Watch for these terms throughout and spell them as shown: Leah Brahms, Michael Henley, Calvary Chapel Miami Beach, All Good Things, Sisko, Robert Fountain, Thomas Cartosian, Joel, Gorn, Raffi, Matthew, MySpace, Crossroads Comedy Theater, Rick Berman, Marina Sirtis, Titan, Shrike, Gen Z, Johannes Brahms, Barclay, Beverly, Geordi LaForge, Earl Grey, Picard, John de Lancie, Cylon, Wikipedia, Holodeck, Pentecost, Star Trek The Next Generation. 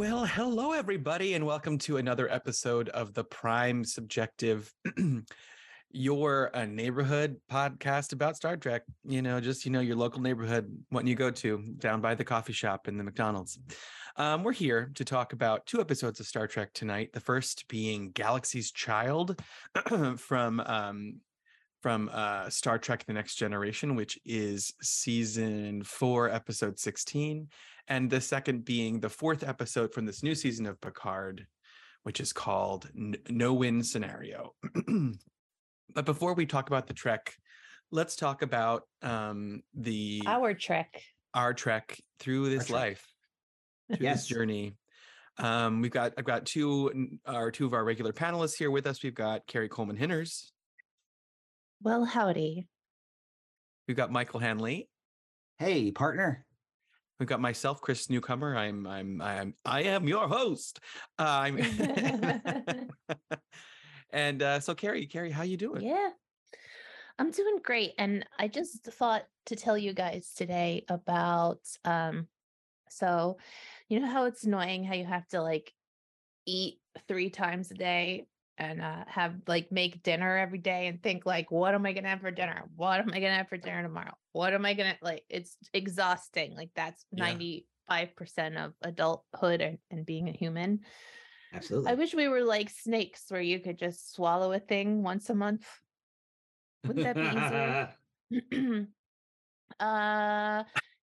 Well, hello, everybody, and welcome to another episode of The Prime Subjective, your neighborhood podcast about Star Trek. You know, just, you know, your local neighborhood, what you go to down by the coffee shop and the McDonald's. We're here to talk about two episodes of Star Trek tonight, the first being Galaxy's Child from Star Trek The Next Generation, which is season 4, episode 16. And the second being the fourth episode from this new season of Picard, which is called No Win Scenario. But before we talk about the Trek, let's talk about our Trek through this life, through this journey. I've got two of our regular panelists here with us. We've got Kari Coleman Hinners. Well, howdy. We've got Michael Henley. Hey, partner. We've got myself, Chris Newcomer. I am your host. And so, Kari, how you doing? Yeah, I'm doing great. And I just thought to tell you guys today about. So, you know how it's annoying how you have to like eat 3 times a day. And make dinner every day and think like, what am I going to have for dinner? What am I going to have for dinner tomorrow? What am I going to like? It's exhausting. Like that's 95% of adulthood and being a human. Absolutely. I wish we were like snakes where you could just swallow a thing once a month. Wouldn't that be easier?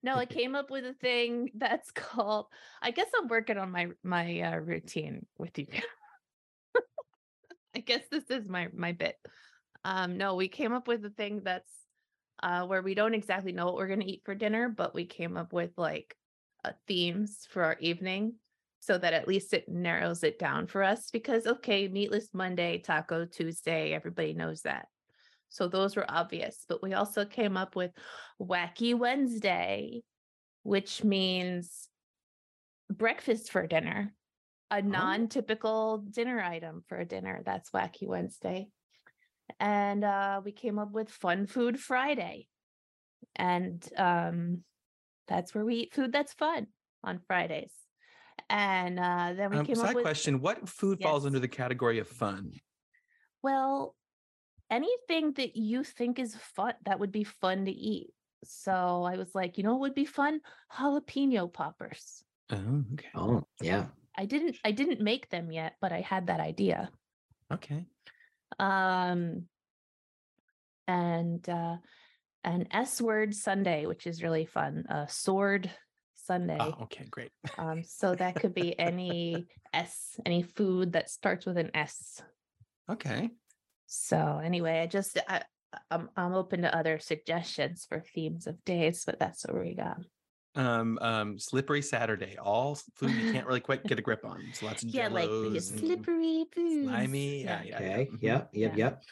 No, I came up with a thing that's called, I guess I'm working on my routine with you guys. I guess this is my bit. No, we came up with a thing that's where we don't exactly know what we're going to eat for dinner, but we came up with like themes for our evening so that at least it narrows it down for us because, okay, Meatless Monday, Taco Tuesday, everybody knows that. So those were obvious, but we also came up with Wacky Wednesday, which means breakfast for dinner. A non-typical dinner item for a dinner. That's Wacky Wednesday. And we came up with Fun Food Friday. And that's where we eat food that's fun on Fridays. And then we came up with... question, what food falls under the category of fun? Well, anything that you think is fun, that would be fun to eat. So I was like, you know what would be fun? Jalapeno poppers. Oh, okay. Oh, yeah. I didn't make them yet, but I had that idea. Okay. And an S-word Sunday, which is really fun. Sword Sunday. Oh, okay, great. So that could be any food that starts with an S. Okay. So anyway, I'm open to other suggestions for themes of days, but that's what we got. Slippery Saturday, all food you can't really quite get a grip on. So lots of slippery food, slimy, yep.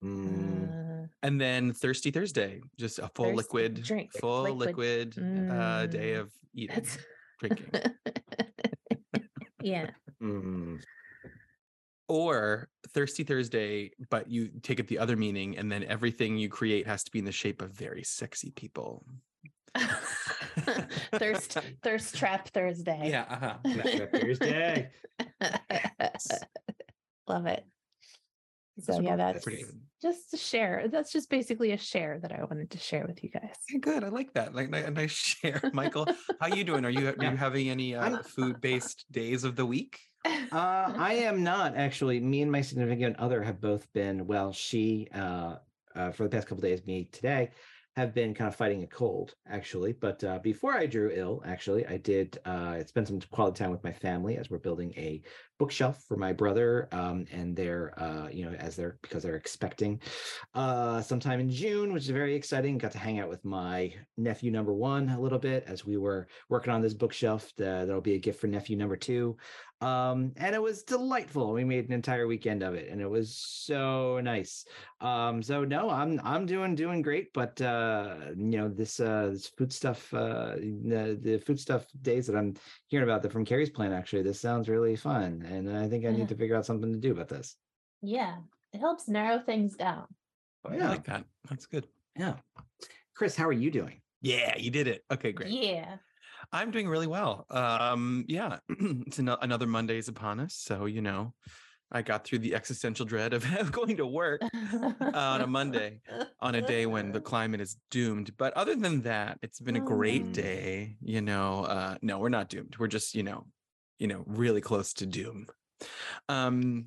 And then Thirsty Thursday, just a full liquid drink, day of eating, drinking. Yeah. Or Thirsty Thursday, but you take up the other meaning, and then everything you create has to be in the shape of very sexy people. Thirst Trap Thursday. Yeah, Thirst Trap Thursday. Yes. Love it. So yeah, that's just a share. That's just basically a share that I wanted to share with you guys. Good, I like that. Like a nice share. Michael, how you doing? Are you having any food-based days of the week? I am not actually. Me and my significant other have both been. Well, she for the past couple of days, me today. Have been kind of fighting a cold, actually. But before I drew ill, actually, I did spend some quality time with my family as we're building a bookshelf for my brother and their, because they're expecting sometime in June, which is very exciting. Got to hang out with my nephew number 1 a little bit as we were working on this bookshelf. That'll be a gift for nephew number 2. And it was delightful. We made an entire weekend of it, and it was so nice. So no, I'm doing great, but this food stuff, the food stuff days that I'm hearing about from Kari's plan, actually, this sounds really fun, and I think I need to figure out something to do about this. Yeah, it helps narrow things down. Oh, yeah. I like that. That's good. Yeah, Chris, how are you doing? Yeah, you did it. Okay, great. Yeah. I'm doing really well. Yeah, it's another Monday's upon us. So, you know, I got through the existential dread of going to work on a Monday, on a day when the climate is doomed. But other than that, it's been a great day. You know, no, we're not doomed. We're just, you know, really close to doom. No,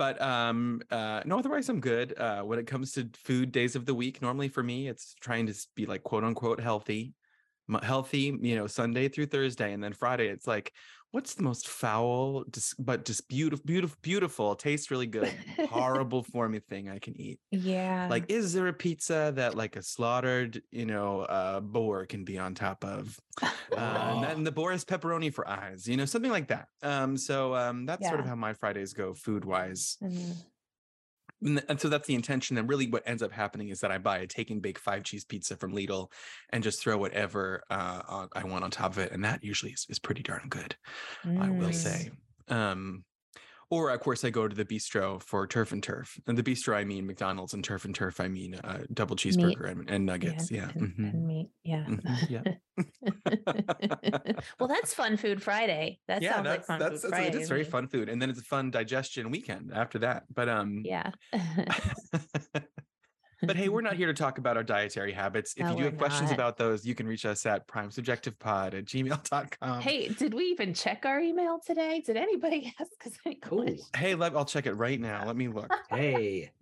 otherwise I'm good. When it comes to food days of the week, normally for me, it's trying to be like, quote unquote, healthy, you know, Sunday through Thursday. And then Friday, it's like, what's the most foul, but just beautiful, tastes really good, horrible for me thing I can eat? Yeah. Like, is there a pizza that like a slaughtered, you know, boar can be on top of? And the boar has pepperoni for eyes, you know, something like that. That's sort of how my Fridays go food wise. Mm-hmm. And so that's the intention. And really what ends up happening is that I buy a take and bake 5-cheese pizza from Lidl and just throw whatever I want on top of it. And that usually is pretty darn good, I will say. Or, of course, I go to the bistro for Turf and Turf. And the bistro, I mean McDonald's, and Turf and Turf, I mean double cheeseburger and nuggets. Yeah. And meat. Yeah. Mm-hmm. Yeah. Well, that's Fun Food Friday. That sounds like Fun Food Friday. It is very fun food. And then it's a fun digestion weekend after that. But yeah. But hey, we're not here to talk about our dietary habits. If you do have questions about those, you can reach us at primesubjectivepod@gmail.com. Hey, did we even check our email today? Did anybody ask us any questions? Hey, I'll check it right now. Let me look. Hey.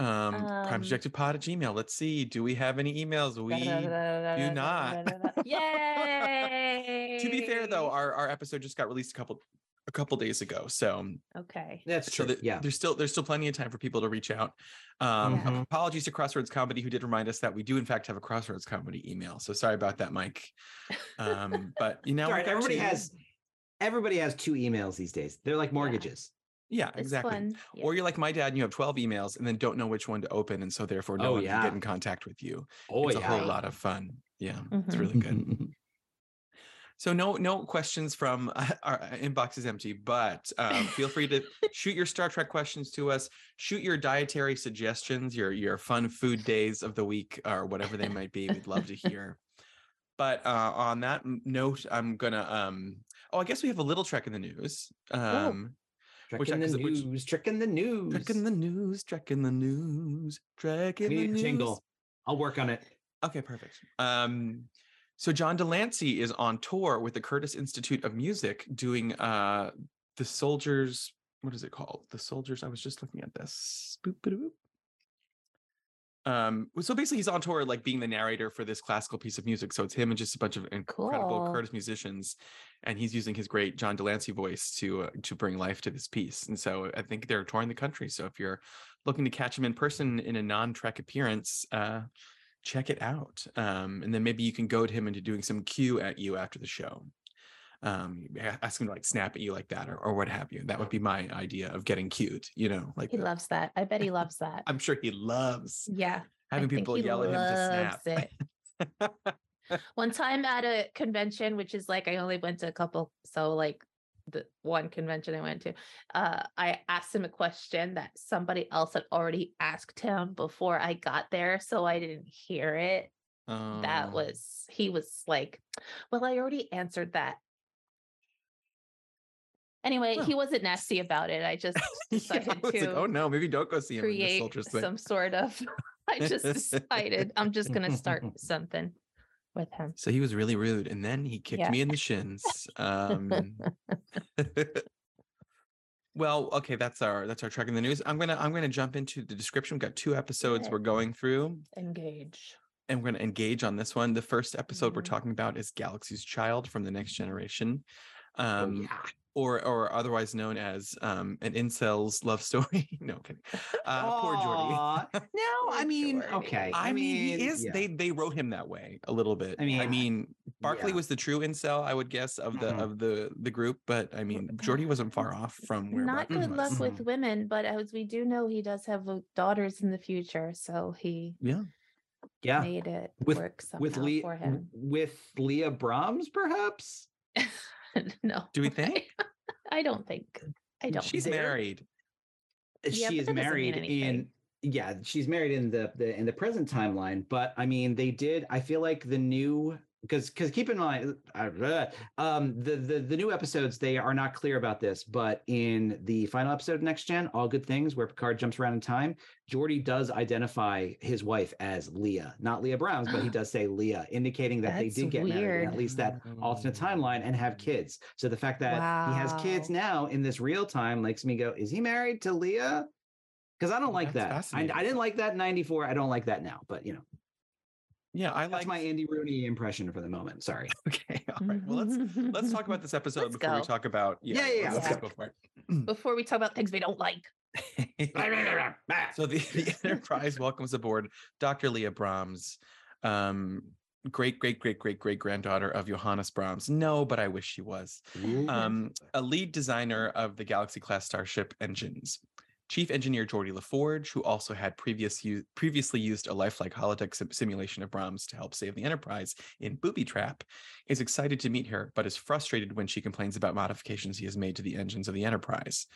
primesubjectivepod@gmail.com. Let's see. Do we have any emails? We do not. Yay! To be fair, though, our episode just got released a couple days ago, so okay, that's true. So there's still plenty of time for people to reach out. Apologies to Crossroads Comedy, who did remind us that we do in fact have a Crossroads Comedy email. So sorry about that, Mike. But you know, right, everybody has two emails these days. They're like mortgages. Yeah, exactly. Yeah. Or you're like my dad and you have 12 emails and then don't know which one to open, and so therefore no one can get in contact with you. It's a whole lot of fun. Yeah, it's really good. So no questions from our inbox is empty, but feel free to shoot your Star Trek questions to us. Shoot your dietary suggestions, your fun food days of the week, or whatever they might be. We'd love to hear. But on that note, I'm gonna. I guess we have a little Trek in the news. Trek in the news. Jingle. I'll work on it. Okay, perfect. So John de Lancie is on tour with the Curtis Institute of Music doing the Soldiers. What is it called? The Soldiers. I was just looking at this. Boop, boop, boop. So basically, he's on tour, like being the narrator for this classical piece of music. So it's him and just a bunch of incredible Curtis musicians, and he's using his great John de Lancie voice to bring life to this piece. And so I think they're touring the country. So if you're looking to catch him in person in a non-Trek appearance, check it out. And then maybe you can goad him into doing some cue at you after the show. Ask him to like snap at you like that or what have you. That would be my idea of getting cued, you know, like he loves that. I bet he loves that. I'm sure he loves. Yeah. Having people yell at him to snap. One time at a convention, which is like, I only went to a couple. So like the one convention I went to, I asked him a question that somebody else had already asked him before I got there, so I didn't hear it. He was like, well, I already answered that. Anyway, he wasn't nasty about it. I just decided maybe don't go see him. Create some sort of, I just decided I'm just going to start something with him. So he was really rude, and then he kicked me in the shins. Well, okay, that's our Trek in the news. I'm gonna jump into the description. We've got 2 episodes we're going through. Engage. And we're gonna engage on this one. The first episode we're talking about is Galaxy's Child from The Next Generation. Or otherwise known as an incel's love story. No, I'm kidding. Poor Geordi. No, I mean, okay. I mean, he is. Yeah. They wrote him that way a little bit. I mean, Barclay was the true incel, I would guess, of the group. But I mean, Geordi wasn't far off from where. Not Barclay good was. Luck with women, but as we do know, he does have daughters in the future, so he made it work somehow for him. With Leah Brahms, perhaps. No. Do we think? I don't think. She's married. She is married in. Yeah, she's married in the present timeline. But I mean, I feel like the new because keep in mind, the new episodes, they are not clear about this, but in the final episode of Next Gen, All Good Things, where Picard jumps around in time, Geordi does identify his wife as Leah, not Leah Brahms, but he does say Leah, indicating that that's they did get weird. Married in at least that alternate timeline and have kids. So the fact that he has kids now in this real time makes me go, is he married to Leah? Because I don't like that. I didn't like that in 94. I don't like that now, but you know. Yeah, that's my Andy Rooney impression for the moment. Sorry. Okay. All right. Well, let's talk about this episode we talk about. Before we talk about things we don't like. So the Enterprise welcomes aboard Dr. Leah Brahms, great-great-great-great-great-granddaughter of Johannes Brahms. No, but I wish she was. A lead designer of the Galaxy-class starship engines. Chief Engineer Geordi LaForge, who also had previously used a lifelike holodeck simulation of Brahms to help save the Enterprise in Booby Trap, is excited to meet her, but is frustrated when she complains about modifications he has made to the engines of the Enterprise.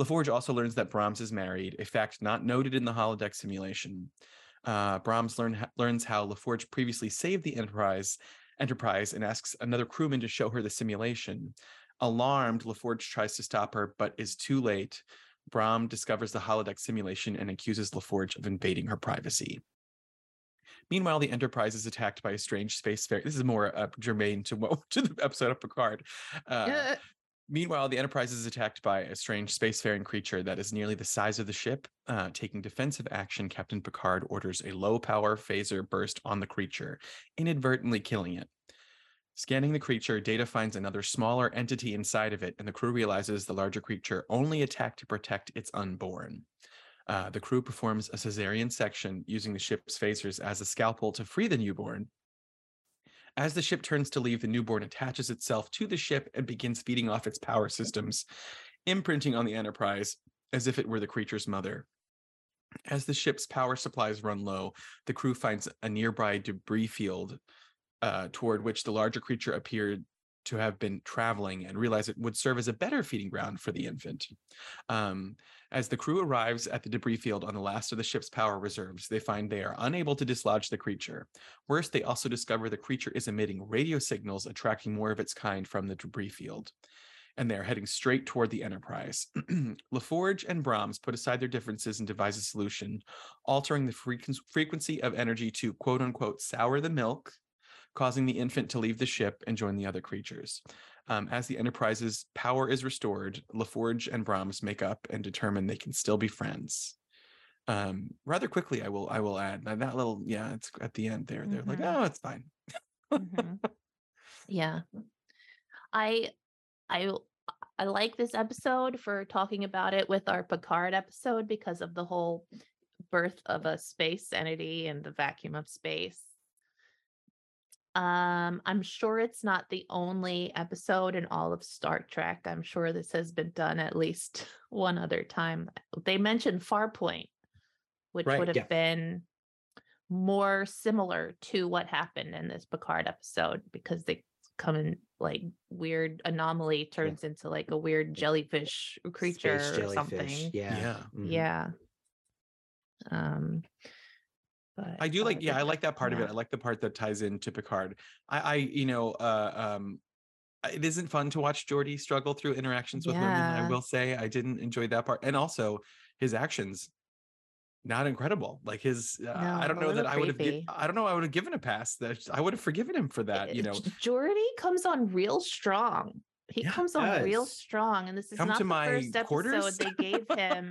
LaForge also learns that Brahms is married, a fact not noted in the holodeck simulation. Brahms learns how LaForge previously saved the Enterprise and asks another crewman to show her the simulation. Alarmed, LaForge tries to stop her, but is too late. Brahms discovers the holodeck simulation and accuses LaForge of invading her privacy. Meanwhile, the Enterprise is attacked by a strange spacefaring. This is more germane to the episode of Picard. Meanwhile, the Enterprise is attacked by a strange spacefaring creature that is nearly the size of the ship. Taking defensive action, Captain Picard orders a low-power phaser burst on the creature, inadvertently killing it. Scanning the creature, Data finds another smaller entity inside of it, and the crew realizes the larger creature only attacked to protect its unborn. The crew performs a cesarean section using the ship's phasers as a scalpel to free the newborn. As the ship turns to leave, the newborn attaches itself to the ship and begins feeding off its power systems, imprinting on the Enterprise as if it were the creature's mother. As the ship's power supplies run low, the crew finds a nearby debris field, toward which the larger creature appeared to have been traveling, and realized it would serve as a better feeding ground for the infant. As the crew arrives at the debris field on the last of the ship's power reserves, they find they are unable to dislodge the creature. Worse, they also discover the creature is emitting radio signals, attracting more of its kind from the debris field. And they are heading straight toward the Enterprise. LaForge and Brahms put aside their differences and devise a solution, altering the frequency of energy to, quote-unquote, sour the milk, causing the infant to leave the ship and join the other creatures. As the Enterprise's power is restored, LaForge and Brahms make up and determine they can still be friends. Rather quickly, I will add that little, it's at the end there. They're like, oh, it's fine. Yeah. I like this episode for talking about it with our Picard episode because of the whole birth of a space entity and the vacuum of space. I'm sure it's not the only episode in all of Star Trek. I'm sure this has been done at least one other time. They mentioned Farpoint, which would have been more similar to what happened in this Picard episode, because they come in like weird anomaly turns into like a weird jellyfish creature or something. But I do like, I like that part of it. I like the part that ties into Picard. It isn't fun to watch Geordi struggle through interactions with women. I will say I didn't enjoy that part. And also his actions, not incredible. Like his, I would have given a pass. That I would have forgiven him for that. You know, Geordi comes on real strong. Real strong, and this is not the first episode they gave him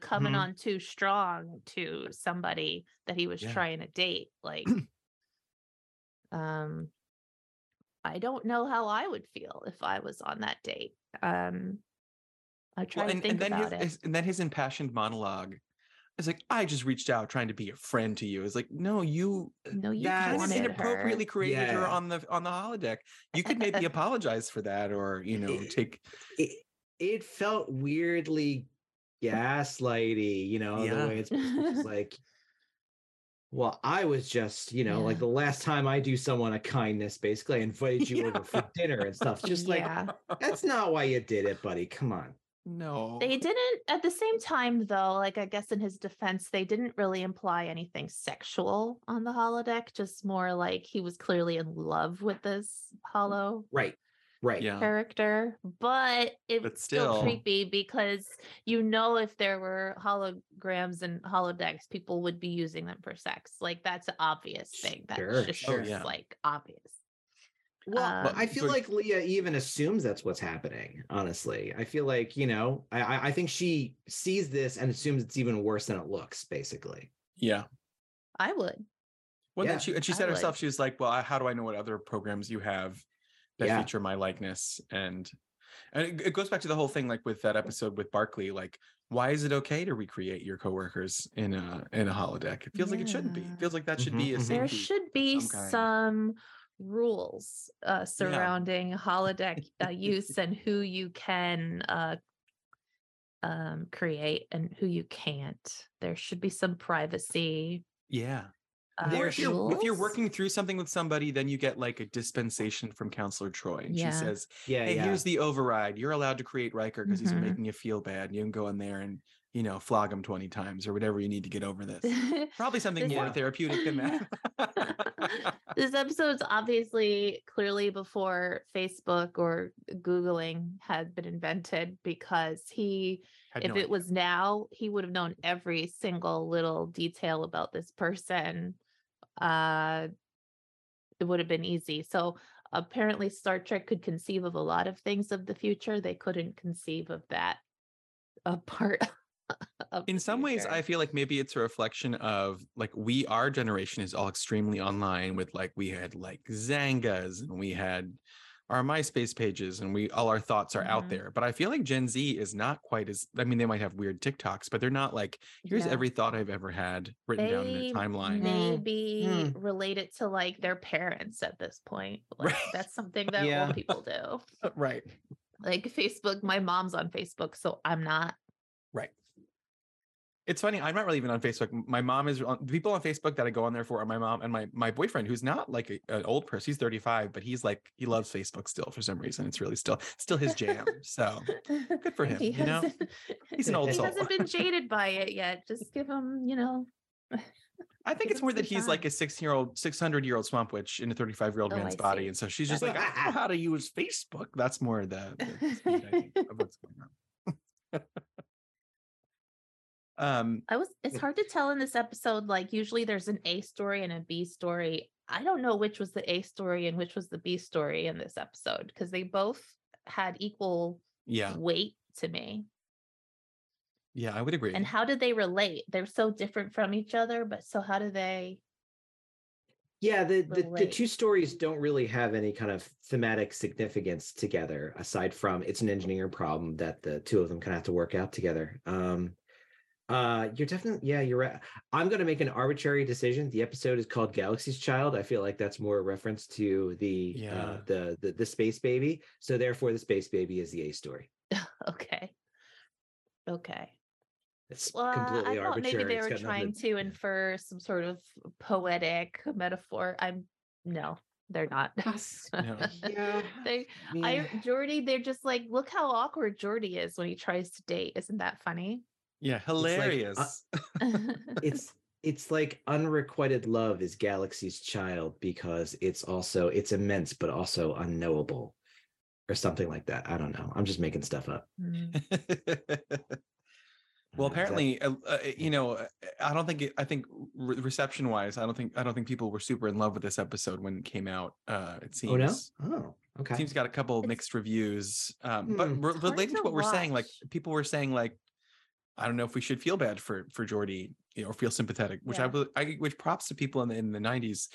coming on too strong to somebody that he was trying to date. Like, I don't know how I would feel if I was on that date. I try to think about it. And then his impassioned monologue. It's like, I just reached out trying to be a friend to you. It's like, no, you inappropriately created her on the holodeck. You could maybe apologize for that, or It felt weirdly gaslighty, the way it's like. Well, I was just, like the last time I do someone a kindness, basically, I invited you over for dinner and stuff. Just like that's not why you did it, buddy. Come on. No. They didn't. At the same time, though, like, I guess in his defense, they didn't really imply anything sexual on the holodeck, just more like he was clearly in love with this holo. Right. Right. Yeah. Character. But it's still creepy because, you know, if there were holograms and holodecks, people would be using them for sex. Like, that's an obvious thing. That's just like obvious. Well, I feel like Leah even assumes that's what's happening, honestly. I feel like, you know, I think she sees this and assumes it's even worse than it looks, basically. Yeah. I would. Well, yeah. Then she said herself, she was like, well, how do I know what other programs you have that feature my likeness? And it goes back to the whole thing, like with that episode with Barclay, like, why is it okay to recreate your coworkers in a holodeck? It feels like it shouldn't be. It feels like that should be a safety. There should be some rules surrounding holodeck use and who you can create and who you can't. There should be some privacy. Yeah. If you're working through something with somebody, then you get like a dispensation from Counselor Troy. And she says, hey, here's the override. You're allowed to create Riker because he's making you feel bad. And you can go in there and, you know, flog him 20 times or whatever you need to get over this. Probably something more therapeutic than that. This episode's clearly before Facebook or Googling had been invented, because if it was now, he would have known every single little detail about this person. It would have been easy. So apparently Star Trek could conceive of a lot of things of the future. They couldn't conceive of that part. In some ways, I feel like maybe it's a reflection of like our generation is all extremely online with like we had like Zangas and we had our MySpace pages and all our thoughts are out there. But I feel like Gen Z is not quite as, I mean, they might have weird TikToks, but they're not like, here's every thought I've ever had written down in a timeline. Maybe related to like their parents at this point. Like, that's something that old people do. Right. Like Facebook, my mom's on Facebook, so I'm not. Right. It's funny. I'm not really even on Facebook. My mom is on. The people on Facebook that I go on there for are my mom and my boyfriend, who's not like an old person. He's 35, but he's like, he loves Facebook still for some reason. It's really still his jam. So good for him. He's an old soul. He hasn't been jaded by it yet. Just give him, you know. I think it's more that he's like a 600-year-old swamp witch in a 35-year-old man's body. And so she's just like, I know how to use Facebook. That's more the speed, I think, of what's going on. It's hard to tell in this episode. Like, usually there's an A story and a B story. I don't know which was the A story and which was the B story in this episode, because they both had equal weight to me. Yeah, I would agree. And how did they relate? They're so different from each other, but so how do they? Yeah, the two stories don't really have any kind of thematic significance together, aside from it's an engineering problem that the two of them kind of have to work out together. You're definitely, you're right. I'm going to make an arbitrary decision. The episode is called Galaxy's Child. I feel like that's more a reference to the space baby. So therefore the space baby is the A story. Okay. It's completely arbitrary. Maybe they were trying to infer some sort of poetic metaphor. They're not. No. Geordi, they're just like, look how awkward Geordi is when he tries to date. Isn't that funny? Yeah, hilarious. It's like unrequited love is Galaxy's Child, because it's immense but also unknowable or something like that. I don't know. I'm just making stuff up. Well, apparently, I don't think people were super in love with this episode when it came out. It seems. Oh, no? Oh, okay. It seems got a couple mixed reviews. But related to what we're saying, like people were saying, like, I don't know if we should feel bad for Geordi, you know, or feel sympathetic, which which props to people in the 90s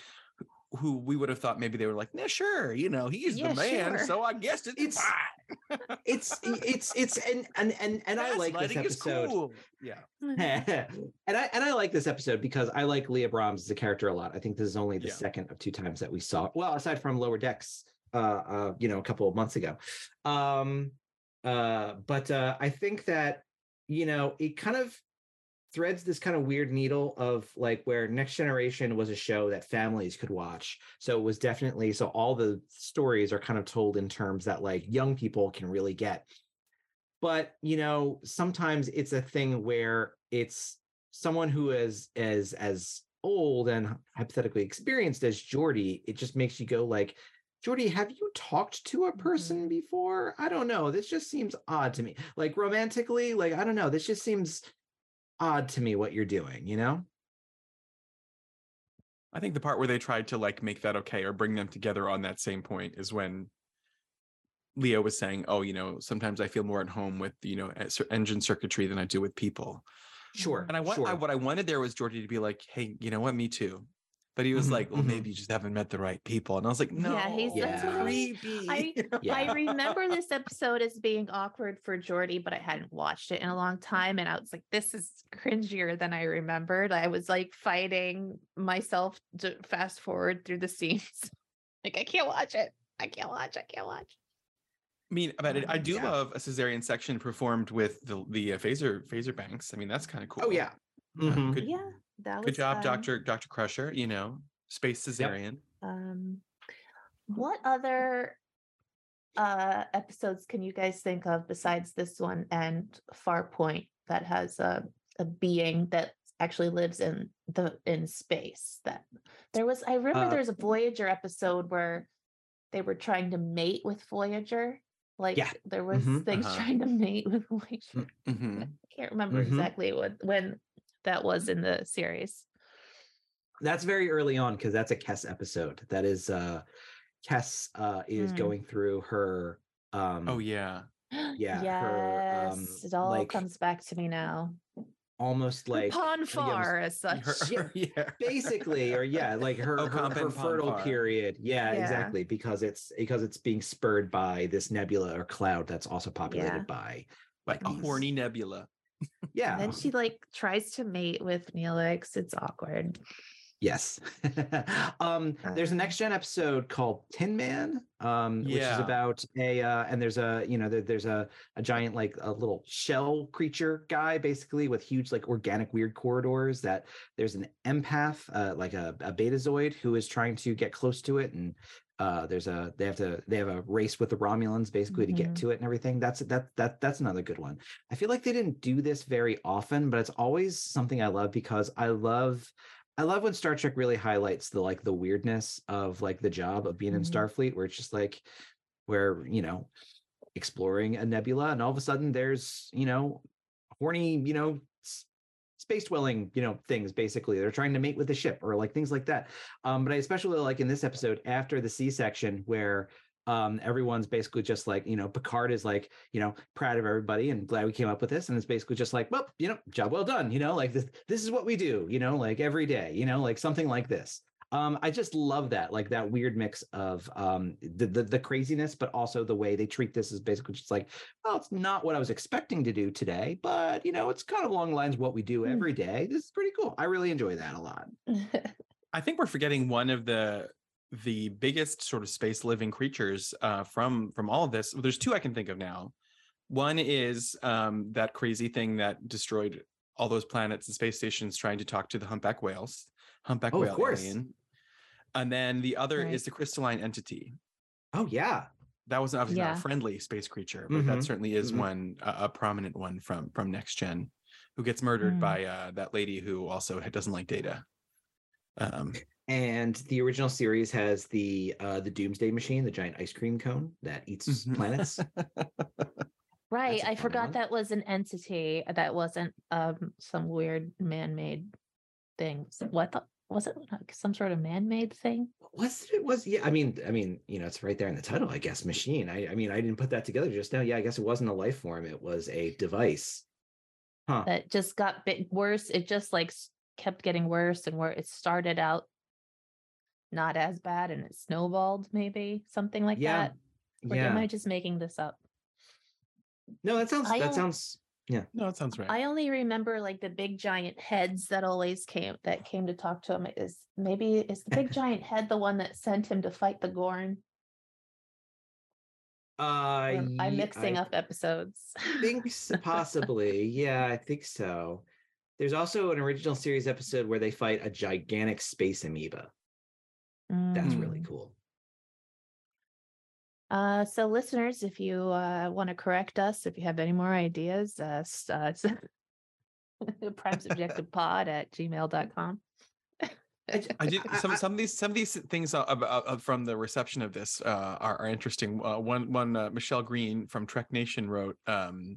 who we would have thought maybe they were like, nah, sure, you know, he's the man, so I guess it's fine. And I like this episode. Cool. Yeah. and I like this episode because I like Leah Brahms as a character a lot. I think this is only the second of two times that we saw, well, aside from Lower Decks, you know, a couple of months ago. But I think that, you know, it kind of threads this kind of weird needle of like where Next Generation was a show that families could watch. So it was definitely, so all the stories are kind of told in terms that like young people can really get. But, you know, sometimes it's a thing where it's someone who is as old and hypothetically experienced as Geordi. It just makes you go like, Geordi, have you talked to a person before? I don't know. This just seems odd to me. Like romantically, like, I don't know. This just seems odd to me what you're doing, you know? I think the part where they tried to like make that okay or bring them together on that same point is when Leo was saying, oh, you know, sometimes I feel more at home with, you know, engine circuitry than I do with people. Sure. And what I wanted there was Geordi to be like, hey, you know what? Me too. But he was like, well, maybe you just haven't met the right people. And I was like, no, that's creepy. I remember this episode as being awkward for Geordi, but I hadn't watched it in a long time. And I was like, this is cringier than I remembered. I was like fighting myself to fast forward through the scenes. Like, I can't watch it. I mean, about it, I do love a cesarean section performed with the phaser banks. I mean, that's kind of cool. Oh, yeah. Good job, Dr. Crusher, you know, space cesarean. Yep. What other episodes can you guys think of besides this one and Farpoint that has a being that actually lives in space? I remember there was a Voyager episode where they were trying to mate with Voyager. Like there was things trying to mate with Voyager. Mm-hmm. I can't remember exactly when that was in the series. That's very early on because that's a Kes episode. That is Kes is going through her. It all comes back to me now. Almost like Ponfar as such. Basically, like her fertile period. Yeah, exactly. Because it's being spurred by this nebula or cloud that's also populated by like a horny nebula. Yeah. And then she like tries to mate with Neelix. It's awkward. Yes. There's a Next Gen episode called Tin Man, which is about a and there's a, you know, there's a giant, like a little shell creature guy, basically with huge like organic weird corridors. That there's an empath, like a betazoid who is trying to get close to it, and they have a race with the Romulans basically to get to it and everything. That's another good one. I feel like they didn't do this very often, but it's always something I love because I love when Star Trek really highlights the like the weirdness of like the job of being in Starfleet, where it's just like we're, you know, exploring a nebula and all of a sudden there's, you know, horny, you know, space dwelling, you know, things basically. They're trying to mate with the ship or like things like that. But I especially like in this episode after the C section where everyone's basically just like, you know, Picard is like, you know, proud of everybody and glad we came up with this. And it's basically just like, well, you know, job well done, you know, like this is what we do, you know, like every day, you know, like something like this. I just love that, like that weird mix of the craziness, but also the way they treat this is basically just like, well, it's not what I was expecting to do today, but, you know, it's kind of along the lines of what we do every day. This is pretty cool. I really enjoy that a lot. I think we're forgetting one of the biggest sort of space living creatures from all of this. Well, there's two I can think of now. One is that crazy thing that destroyed all those planets and space stations trying to talk to the humpback whale alien. And then the other is the crystalline entity. Oh yeah. That was obviously not a friendly space creature, but that certainly is one, a prominent one from Next Gen, who gets murdered by that lady who also doesn't like Data. And the original series has the Doomsday Machine, the giant ice cream cone that eats planets. Right. I forgot that was an entity that wasn't some weird man-made thing. Was it some sort of man-made thing? Yeah. I mean, you know, it's right there in the title, I guess. Machine. I mean, I didn't put that together just now. Yeah. I guess it wasn't a life form. It was a device. Huh. That just got bit worse. It just like kept getting worse and worse. It started out not as bad and it snowballed, maybe something like that. Or am I just making this up? No, it sounds right. I only remember like the big giant heads that came to talk to him. Is the big giant head the one that sent him to fight the Gorn? I'm mixing up episodes. Think possibly. Yeah, I think so. There's also an original series episode where they fight a gigantic space amoeba. That's really cool. So listeners, if you want to correct us, if you have any more ideas, Prime Subjective Pod at gmail.com. I did, some of these things are from the reception of this are interesting. One, Michelle Green from Trek Nation wrote, the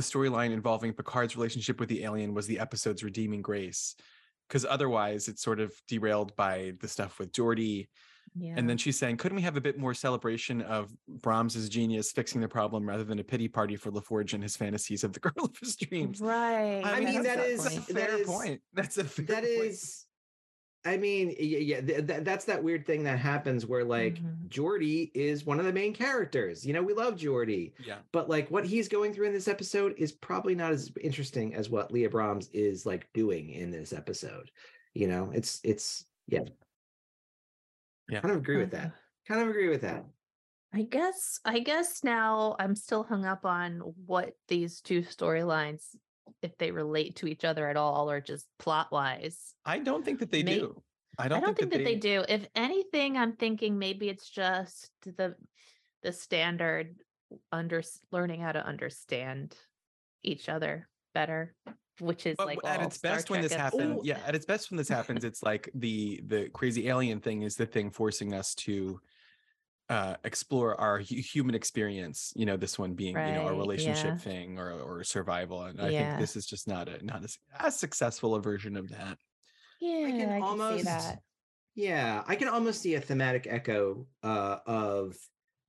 storyline involving Picard's relationship with the alien was the episode's redeeming grace, because otherwise it's sort of derailed by the stuff with Geordi. Yeah. And then she's saying, couldn't we have a bit more celebration of Brahms's genius fixing the problem rather than a pity party for LaForge and his fantasies of the girl of his dreams? Right. I mean, that's a fair point. That's a fair point. I mean, yeah, that's that weird thing that happens where, like, mm-hmm. Geordi is one of the main characters. You know, we love Geordi. Yeah. But, like, what he's going through in this episode is probably not as interesting as what Leah Brahms is, like, doing in this episode. You know, Yeah. Kind of agree with that. I guess now I'm still hung up on what these two storylines, if they relate to each other at all, or just plot wise. I don't think that they do. I don't think that they do. If anything, I'm thinking maybe it's just the standard learning how to understand each other better. Which is at its best when this happens, it's like the crazy alien thing is the thing forcing us to explore our human experience. You know, this one being a relationship thing or survival, and I think this is just not as successful a version of that. Yeah, I can almost see that. Yeah, I can almost see a thematic echo of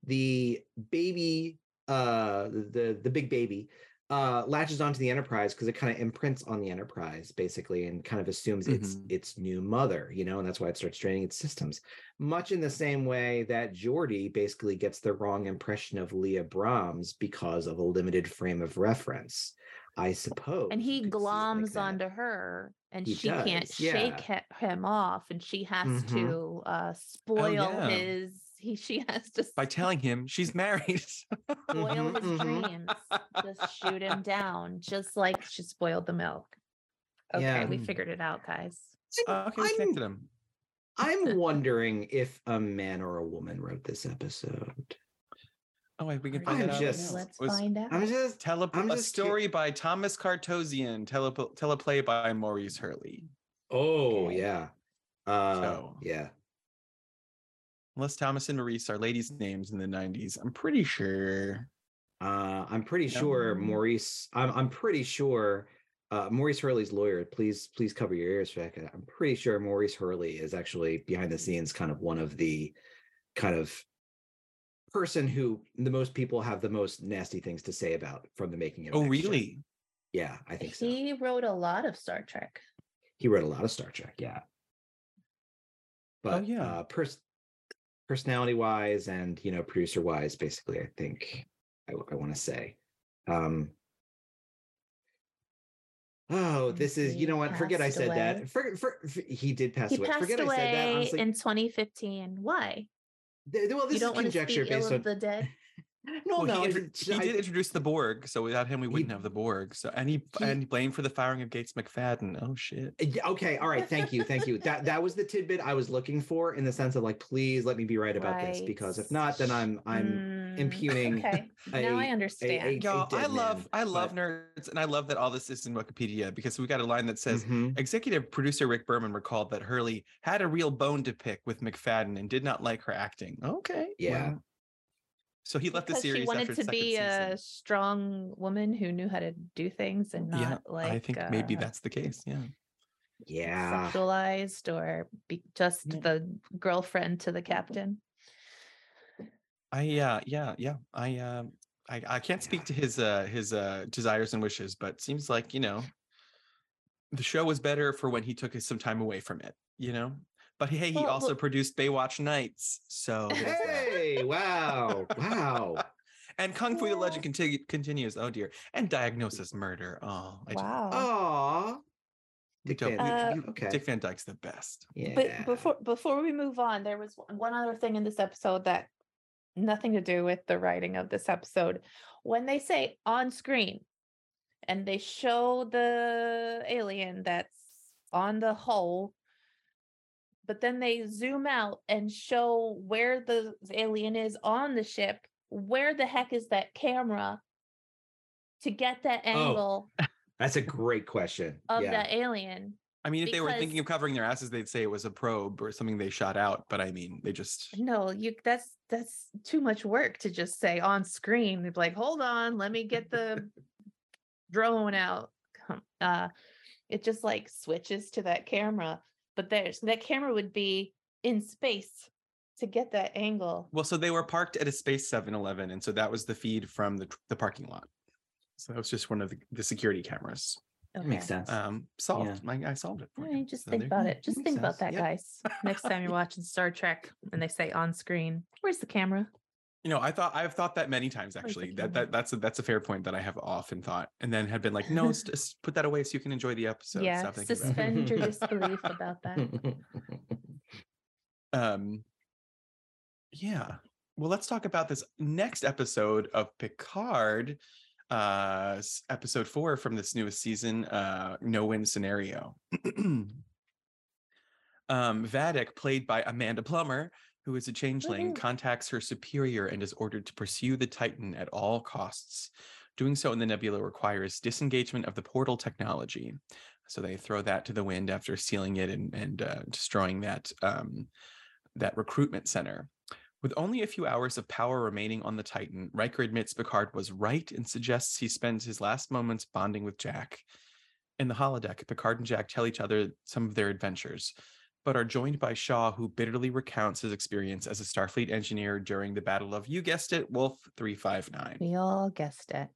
the baby, the big baby. Latches onto the Enterprise because it kind of imprints on the Enterprise basically and kind of assumes its new mother, you know, and that's why it starts training its systems. Much in the same way that Geordi basically gets the wrong impression of Leah Brahms because of a limited frame of reference, I suppose. And he gloms onto her and she can't shake him off, and she has to spoil his. She has to, by telling him she's married, spoil his dreams, just shoot him down, just like she spoiled the milk. Okay, we figured it out, guys. I'm wondering if a man or a woman wrote this episode. Oh, wait, we can find out. Let's find out. A story by Thomas Cartosian, teleplay by Maurice Hurley. Oh, okay. Yeah. Yeah. Unless Thomas and Maurice are ladies' names in the 90s, I'm pretty sure. I'm pretty sure Maurice Hurley's lawyer. Please cover your ears, Rebecca. I'm pretty sure Maurice Hurley is actually behind the scenes, kind of one of the kind of person who the most people have the most nasty things to say about from the making of. Oh, really? Show. Yeah, I think so. He wrote a lot of Star Trek. Yeah. But personality wise and, you know, producer wise, basically, I think I want to say, this is, you know what? Forget I said that. He did pass away. Forget I said that. Honestly. In 2015. Why? This is conjecture based on the dead. He did introduce the Borg, so without him we wouldn't have the Borg. So and blamed for the firing of Gates McFadden. Oh shit. Okay, all right. Thank you. That was the tidbit I was looking for, in the sense of, like, please let me be right about this, because if not, then I'm impugning. Okay, now I understand. I love nerds, and I love that all this is in Wikipedia, because we got a line that says executive producer Rick Berman recalled that Hurley had a real bone to pick with McFadden and did not like her acting. Okay, yeah. Wow. So he left the series. She wanted to be a strong woman who knew how to do things and not I think maybe that's the case. Yeah. Yeah. Sexualized or just the girlfriend to the captain. I can't speak to his desires and wishes, but seems like, you know, the show was better for when he took some time away from it, you know. But hey, he also produced Baywatch Nights. So hey, wow. And Kung Fu the Legend continues. Oh dear. And Diagnosis Murder. Oh, wow. Dick Van Dyke's the best. Yeah. But before we move on, there was one other thing in this episode that nothing to do with the writing of this episode. When they say on screen, and they show the alien that's on the hull. but then they zoom out and show where the alien is on the ship. Where the heck is that camera to get that angle? Oh, that's a great question. Of that alien. I mean, if they were thinking of covering their asses, they'd say it was a probe or something they shot out. But I mean, they just... No, that's too much work to just say on screen. They'd be like, hold on, let me get the drone out. It just like switches to that camera. But that camera would be in space to get that angle. Well, so they were parked at a space 7-Eleven. And so that was the feed from the parking lot. So that was just one of the security cameras. Okay. Makes sense. Solved. Yeah. I solved it for you. Just think about it. Just think about that, guys. Next time you're watching Star Trek and they say on screen, where's the camera? You know, I've thought that many times, actually. That's a fair point that I have often thought and then have been like, no, just put that away so you can enjoy the episode. Yeah, stop suspend your disbelief about that. Yeah. Well, let's talk about this next episode of Picard, episode 4 from this newest season, No Win Scenario. Vadic, played by Amanda Plummer, who is a changeling, contacts her superior and is ordered to pursue the Titan at all costs. Doing so in the nebula requires disengagement of the portal technology. So they throw that to the wind after sealing it and destroying that recruitment center. With only a few hours of power remaining on the Titan, Riker admits Picard was right and suggests he spends his last moments bonding with Jack. In the holodeck, Picard and Jack tell each other some of their adventures, but are joined by Shaw, who bitterly recounts his experience as a Starfleet engineer during the Battle of, you guessed it, Wolf 359. We all guessed it.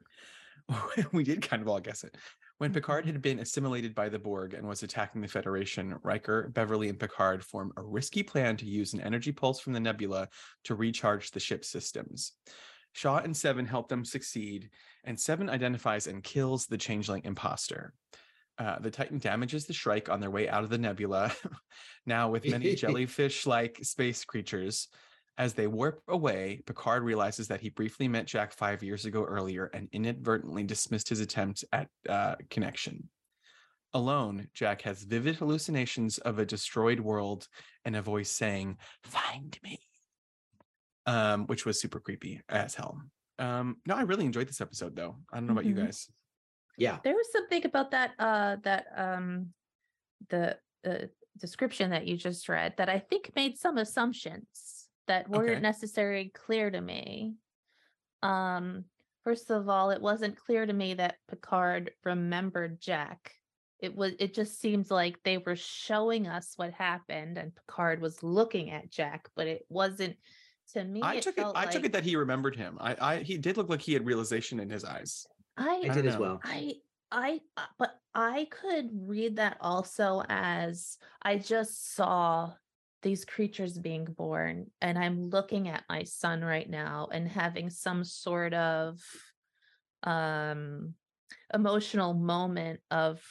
We did kind of all guess it. When Picard had been assimilated by the Borg and was attacking the Federation, Riker, Beverly, and Picard form a risky plan to use an energy pulse from the nebula to recharge the ship's systems. Shaw and Seven help them succeed, and Seven identifies and kills the changeling imposter. The Titan damages the Shrike on their way out of the nebula, now with many jellyfish-like space creatures. As they warp away, Picard realizes that he briefly met Jack 5 years ago earlier and inadvertently dismissed his attempt at connection. Alone, Jack has vivid hallucinations of a destroyed world and a voice saying, "Find me," which was super creepy as hell. No, I really enjoyed this episode, though. I don't know about you guys. Yeah, there was something about that the description that you just read that I think made some assumptions that weren't necessarily clear to me. First of all, it wasn't clear to me that Picard remembered Jack. It just seems like they were showing us what happened and Picard was looking at Jack, but it wasn't to me. I took it that he remembered him. He did look like he had realization in his eyes. I did as well. But I could read that also as I just saw these creatures being born, and I'm looking at my son right now and having some sort of emotional moment of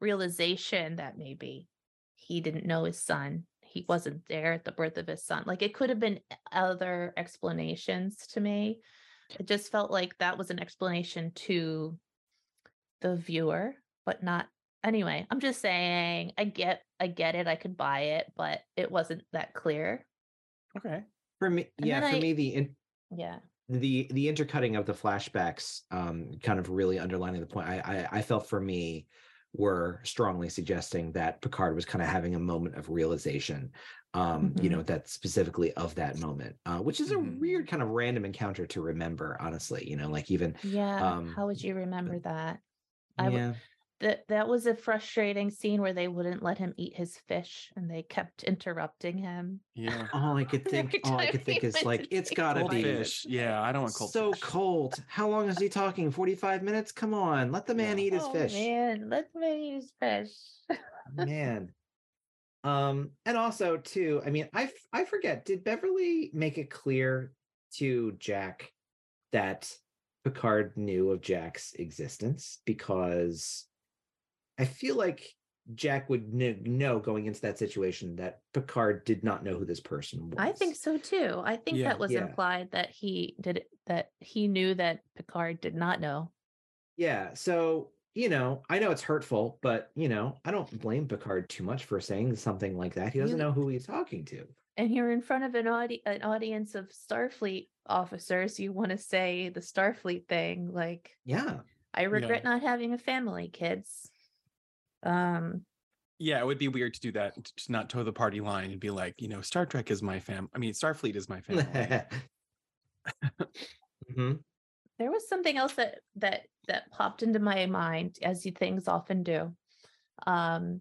realization that maybe he didn't know his son. He wasn't there at the birth of his son. Like, it could have been other explanations to me. It just felt like that was an explanation to the viewer, but not. Anyway, I'm just saying, I get it. I could buy it, but it wasn't that clear. Okay. For me, the intercutting of the flashbacks, kind of really underlining the point. I felt for me were strongly suggesting that Picard was kind of having a moment of realization, you know, that specifically of that moment, which is a weird kind of random encounter to remember, honestly, you know, like even. Yeah. How would you remember that? That was a frustrating scene where they wouldn't let him eat his fish and they kept interrupting him. Yeah. All I could think is like, it's gotta be fish. Yeah, I don't want cold fish. So cold. How long is he talking? 45 minutes? Come on. Let the man eat his fish. Man, let the man eat his fish. Man. And also too, I mean, I forget, did Beverly make it clear to Jack that Picard knew of Jack's existence? Because I feel like Jack would know going into that situation that Picard did not know who this person was. I think so too. I think that was implied that he did, that he knew that Picard did not know. Yeah. So you know, I know it's hurtful, but, you know, I don't blame Picard too much for saying something like that. He doesn't know who he's talking to. And you're in front of an audience of Starfleet officers. You want to say the Starfleet thing, like, yeah, I regret not having a family, kids. Yeah, it would be weird to do that, to not toe the party line and be like, you know, Star Trek is my family. I mean, Starfleet is my family. Mm-hmm. There was something else that popped into my mind, as you things often do. Like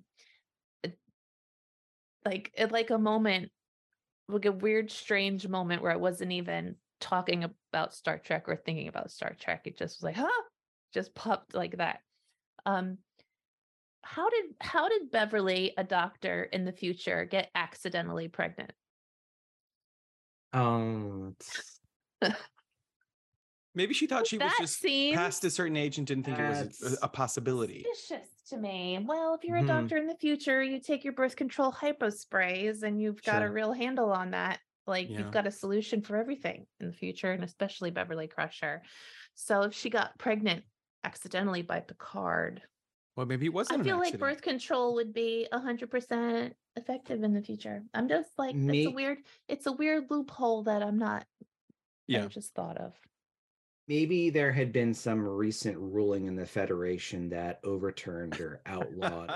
a moment, like a weird, strange moment where I wasn't even talking about Star Trek or thinking about Star Trek. It just was like, huh, just popped like that. How did Beverly, a doctor in the future, get accidentally pregnant? Maybe she thought she was just past a certain age and didn't think it was a possibility. Suspicious to me. Well, if you're a doctor in the future, you take your birth control hyposprays and you've got a real handle on that. Like, you've got a solution for everything in the future, and especially Beverly Crusher. So if she got pregnant accidentally by Picard... Well, maybe it wasn't. I feel like birth control would be 100% effective in the future. I'm just like, it's a weird loophole that I'm not. Yeah, I just thought of. Maybe there had been some recent ruling in the Federation that overturned or outlawed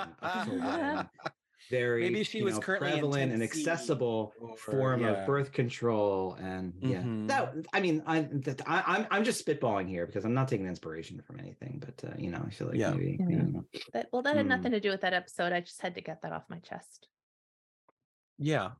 very maybe she was currently prevalent and accessible form of birth control, and I'm just spitballing here because I'm not taking inspiration from anything, but I feel like maybe that had nothing to do with that episode. I just had to get that off my chest. I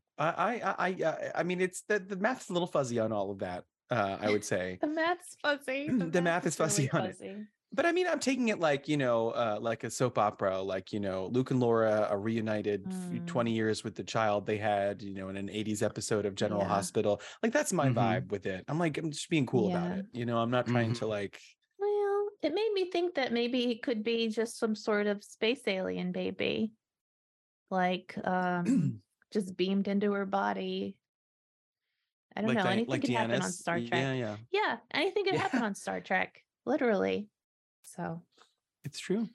mean, it's the math's a little fuzzy on all of that. I would say the math's fuzzy. The math is fuzzy really on fuzzy. It. But I mean, I'm taking it like, like a soap opera, like, Luke and Laura are reunited 20 years with the child they had, in an 80s episode of General Hospital. Like, that's my vibe with it. I'm like, I'm just being cool about it. I'm not trying to like. Well, it made me think that maybe it could be just some sort of space alien baby, like just beamed into her body. I don't know. Anything could happen on Star Trek. Yeah. Anything could happen on Star Trek. Literally. So it's true.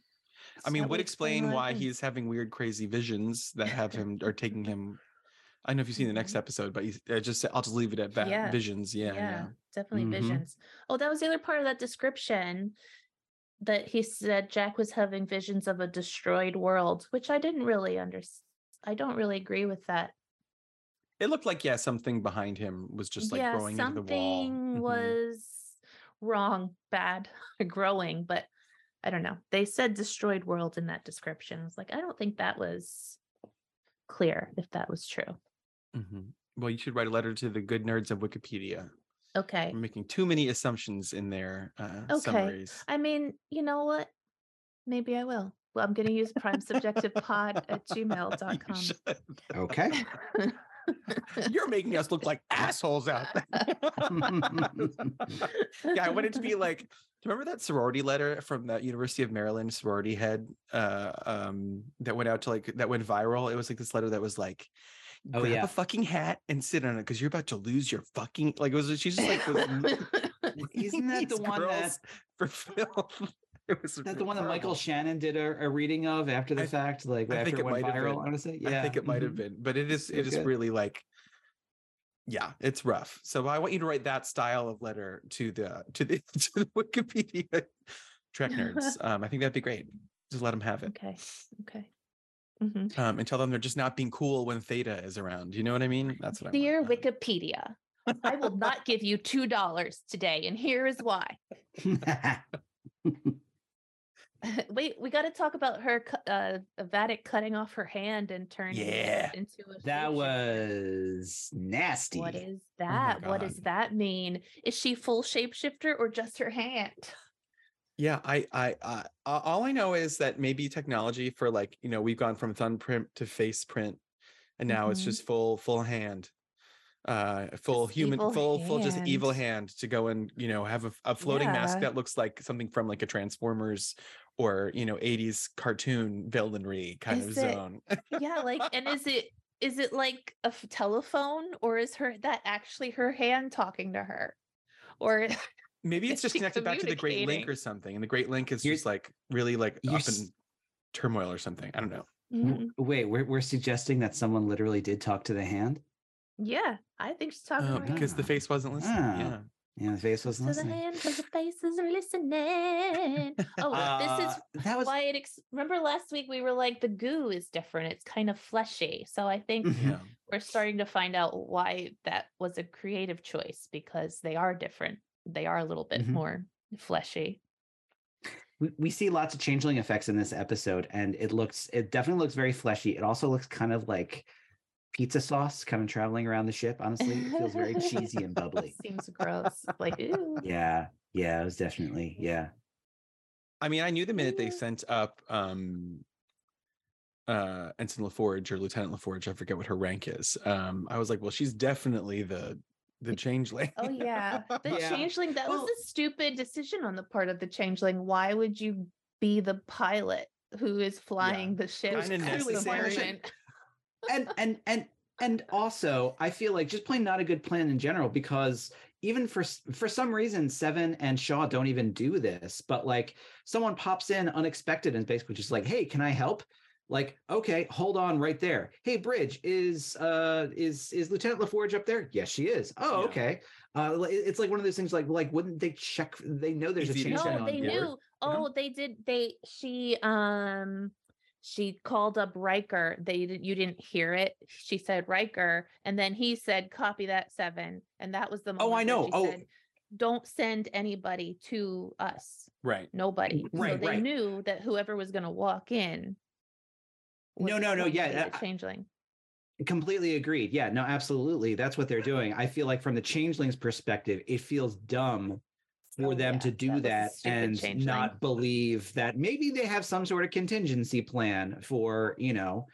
I mean, would explain why he's having weird, crazy visions that have him or taking him. I don't know if you've seen the next episode, but I'll just leave it at that. Yeah. Visions. Yeah. Definitely visions. Oh, that was the other part of that description that he said Jack was having visions of a destroyed world, which I didn't really understand. I don't really agree with that. It looked like, something behind him was just like growing into the wall. Something was growing, but I don't know. They said destroyed world in that description. I was like, I don't think that was clear if that was true. Well, you should write a letter to the good nerds of Wikipedia. Okay. We're making too many assumptions in their summaries. I mean, you know what? Maybe I will. Well, I'm going to use primesubjectivepod@gmail.com. Okay. You're making us look like assholes out there. I wanted to be like, do you remember that sorority letter from that University of Maryland sorority head that went viral? It was like this letter that was like, grab a fucking hat and sit on it because you're about to lose your fucking, like, it was, she's just like, isn't that the one that for film? Isn't that the one that Michael Shannon did a reading of after the fact? Like, after it went viral, honestly? Yeah. I think it might have been, but it is really like, it's rough. So I want you to write that style of letter to the Wikipedia Trek nerds. I think that'd be great. Just let them have it. Okay. Mm-hmm. And tell them they're just not being cool when Theta is around. You know what I mean? That's what I want. Dear Wikipedia, I will not give you $2 today, and here is why. Wait, we got to talk about her Vatic cutting off her hand and turning it into a that future. Was nasty. What is that? Oh, what does that mean? Is she full shapeshifter or just her hand? Yeah, I all I know is that maybe technology for like, we've gone from thumbprint to face print, and now it's just full hand. Full just human, full just evil hand to go and have a floating mask that looks like something from like a Transformers or 80s cartoon villainry kind of zone. Like, and is it like a telephone, or is her that actually her hand talking to her, or Maybe it's just connected back to the Great Link or something. And the Great Link is just like really like up in turmoil or something. I don't know. Mm-hmm. Wait, we're suggesting that someone literally did talk to the hand? Yeah, I think she's talking to the because the face wasn't listening. Oh. Yeah. Yeah, the face wasn't listening. To the hand, because the face isn't listening. Oh, this is why it... Remember last week we were like, the goo is different. It's kind of fleshy. So I think we're starting to find out why that was a creative choice, because they are different. They are a little bit more fleshy. We see lots of changeling effects in this episode, and it definitely looks very fleshy. It also looks kind of like pizza sauce kind of traveling around the ship. Honestly, it feels very cheesy and bubbly. Seems gross. Like, ew. Yeah, it was definitely, I mean, I knew the minute they sent up Ensign LaForge or Lieutenant LaForge, I forget what her rank is. I was like, well, she's definitely the changeling. Oh yeah. The changeling, that was a stupid decision on the part of the changeling. Why would you be the pilot who is flying the ship? And also, I feel like just plain not a good plan in general, because even for some reason, Seven and Shaw don't even do this, but like someone pops in unexpected and basically just like, hey, can I help? Like, okay, hold on right there. Hey, Bridge, is Lieutenant LaForge up there? Yes, she is. Oh, okay. It's like one of those things like wouldn't they check? They know there's a change. No, they knew. Oh, they did. She called up Riker. You didn't hear it. She said Riker, and then he said, "Copy that, Seven." And that was the moment. Oh, I know. Said, don't send anybody to us. Right. Nobody. Right. So they knew that whoever was going to walk in. No. Yeah. Changeling. Completely agreed. Yeah. No. Absolutely. That's what they're doing. I feel like from the changeling's perspective, it feels dumb for them to do that and changeling. Not believe that maybe they have some sort of contingency plan for, you know,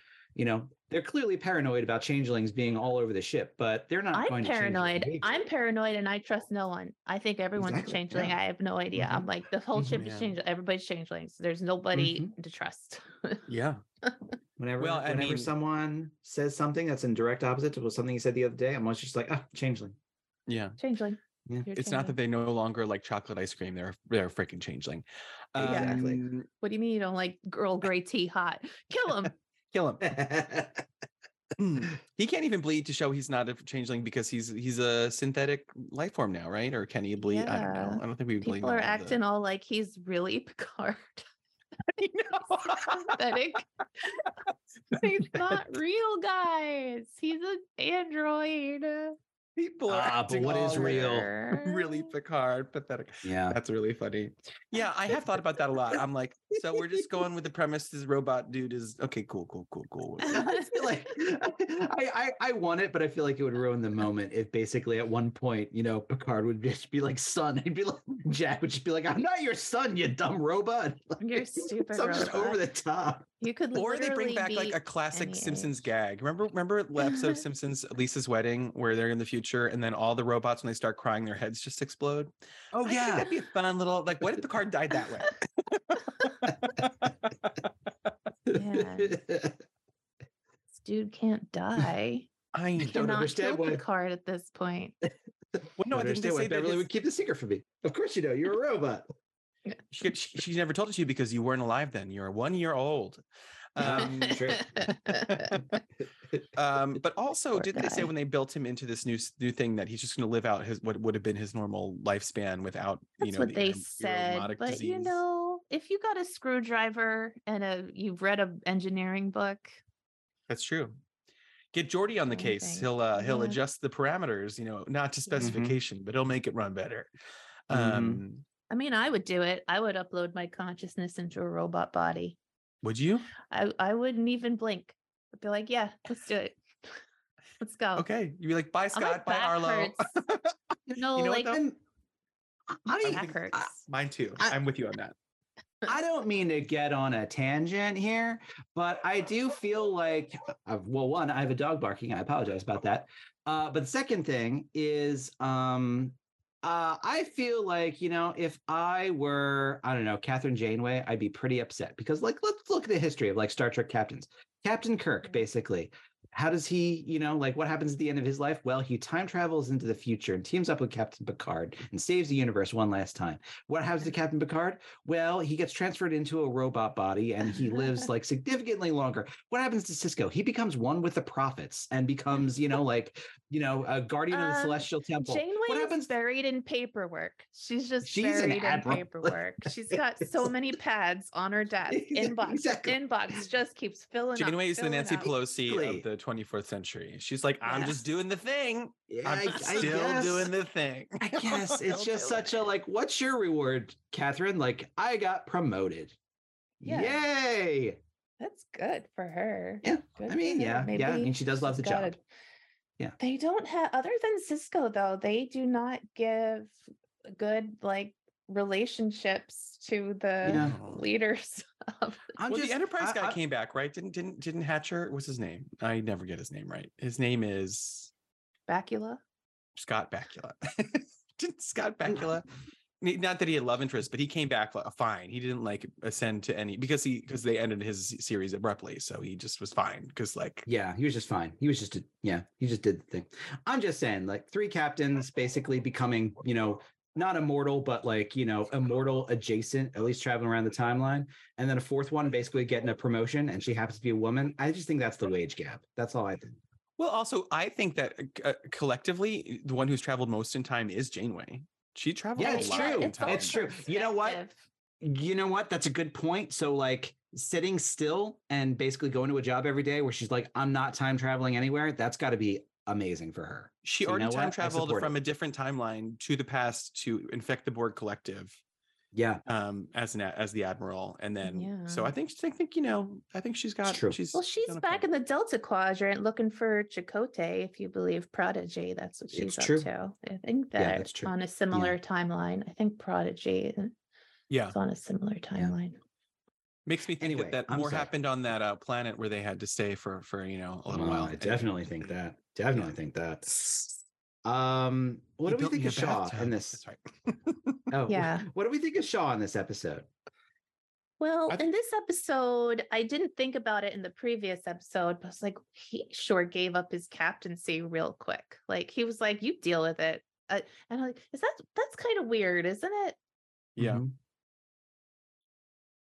they're clearly paranoid about changelings being all over the ship, but they're not. I'm paranoid and I trust no one. I think everyone's a changeling. Yeah. I have no idea. I'm like, the whole ship is changeling. Everybody's changelings. There's nobody to trust. Whenever someone says something that's in direct opposite to something you said the other day, I'm always just like, changeling. Yeah. Changeling. Yeah. It's not that they no longer like chocolate ice cream. They're freaking changeling. Exactly. What do you mean you don't like Earl Grey tea hot? Kill him. Kill him. He can't even bleed to show he's not a changeling because he's a synthetic life form now, right? Or can he bleed? Yeah. I don't know. I don't think we bleed. People are acting all like he's really Picard. I know. Synthetic. He's not real, guys. He's an android. People are acting, but what is real? Really Picard, pathetic. Yeah, that's really funny. Yeah, I have thought about that a lot. I'm like, so we're just going with the premise this robot dude is okay. Cool. I feel like I want it, but I feel like it would ruin the moment if basically at one point, you know, Picard would just be like, son, he'd be like, Jack would just be like, I'm not your son, you dumb robot. Like, you're stupid. So I'm just over the top. You could, or they bring back like a classic Simpsons gag. Remember the episode of Simpsons, Lisa's Wedding, where they're in the future. And then all the robots, when they start crying, their heads just explode. Oh yeah, that'd be a fun little like. What if Picard died that way? This dude can't die. I don't understand why Picard at this point. I understand why Beverly would keep the secret from me. Of course you know you're a robot. She never told it to you because you weren't alive then. You're 1 year old. True. But also, poor didn't guy. They say when they built him into this new thing that he's just going to live out his what would have been his normal lifespan without said. But disease. You know, if you got a screwdriver and you've read an engineering book, that's true. Get Geordi on the case. He'll adjust the parameters. You know, not to specification, but he'll make it run better. I mean, I would do it. I would upload my consciousness into a robot body. Would you? I wouldn't even blink. I'd be like, yeah, let's do it. Let's go. Okay. You'd be like, bye, Scott. Bye, Arlo. Back hurts. Mine too. I'm with you on that. I don't mean to get on a tangent here, but I do feel like, one, I have a dog barking. I apologize about that. But the second thing is... I feel like, you know, if I were, I don't know, Catherine Janeway, I'd be pretty upset because, like, let's look at the history of like Star Trek captains. Captain Kirk, basically, How does he, you know, like what happens at the end of his life? Well, he time travels into the future and teams up with Captain Picard and saves the universe one last time. What happens to Captain Picard? Well, he gets transferred into a robot body and he lives like significantly longer. What happens to Sisko? He becomes one with the prophets and becomes, you know, like, you know, a guardian of the celestial temple. Janeway is buried in paperwork. She's buried in paperwork. She's got so many pads on her desk. Inbox, exactly. Inbox just keeps filling up. Janeway is the Nancy Pelosi of the 24th century. She's like, I'm just doing the thing. Yeah, I'm still doing the thing. I guess it's just such a like, what's your reward, Catherine? Like, I got promoted. Yeah. Yay. That's good for her. Yeah. Good I mean, she does love the job. Yeah. They don't have, other than Sisko though, they do not give good like relationships to the leaders of the Enterprise guy came back, right? Didn't Hatcher, what's his name? I never get his name right. His name is Bakula. Scott Bakula. Didn't Scott Bakula? Not that he had love interest, but he came back fine. He didn't like ascend to any because they ended his series abruptly. So he just was fine because like he was just fine. He was just he just did the thing. I'm just saying like three captains basically becoming not immortal but like immortal adjacent, at least traveling around the timeline, and then a fourth one basically getting a promotion and she happens to be a woman. I just think that's the wage gap. That's all I think. Well, also I think that collectively the one who's traveled most in time is Janeway. She traveled a lot. It's true. You know what? That's a good point. So like sitting still and basically going to a job every day where she's like, I'm not time traveling anywhere. That's got to be amazing for her. She already time traveled from a different timeline to the past to infect the Borg collective. Yeah. As the admiral. And then, so I think she's got, she's back in the Delta Quadrant looking for Chakotay, if you believe Prodigy. That's what she's up to. I think that's on a similar timeline. I think Prodigy is on a similar timeline. Yeah. Makes me think that happened on that planet where they had to stay for a little while. I definitely think that. What do we think of Shaw in this? That's right. What do we think of Shaw in this episode? Well, in this episode, I didn't think about it in the previous episode, but I was like, he sure gave up his captaincy real quick. Like he was like, you deal with it. And I'm like, that's kind of weird, isn't it? Yeah. Mm-hmm.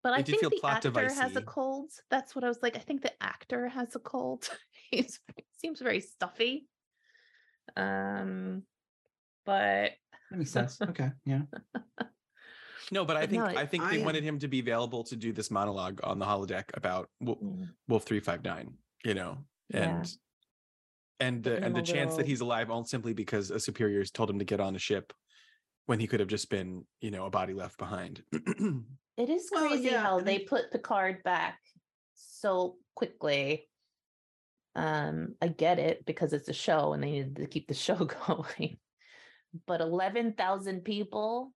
But I think the actor has a cold. That's what I was like. I think the actor has a cold. He seems very stuffy. But that makes sense. Okay. Yeah. No, but I think they wanted him to be available to do this monologue on the holodeck about Wolf 359, and the chance that he's alive all simply because a superior told him to get on a ship when he could have just been, a body left behind. It is crazy how they put Picard back so quickly. I get it because it's a show and they needed to keep the show going. But 11,000 people.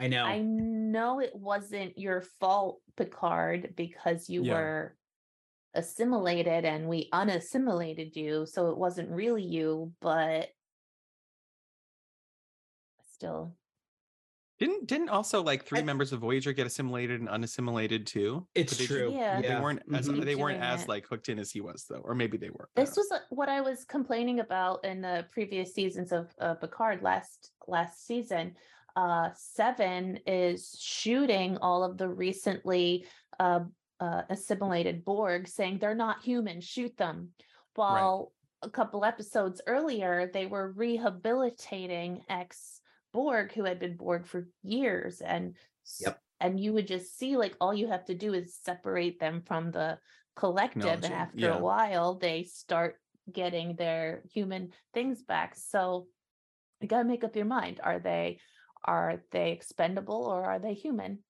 I know it wasn't your fault, Picard, because you were assimilated and we unassimilated you. So it wasn't really you, but still. Didn't also like three members of Voyager get assimilated and unassimilated too? It's true. They weren't as like hooked in as he was though, or maybe they were. This was what I was complaining about in the previous seasons of Picard. Last season, Seven is shooting all of the recently assimilated Borg, saying they're not human. Shoot them. While a couple episodes earlier, they were rehabilitating Borg who had been Borg for years and you would just see like all you have to do is separate them from the collective and after a while they start getting their human things back. So you gotta make up your mind, are they expendable or are they human?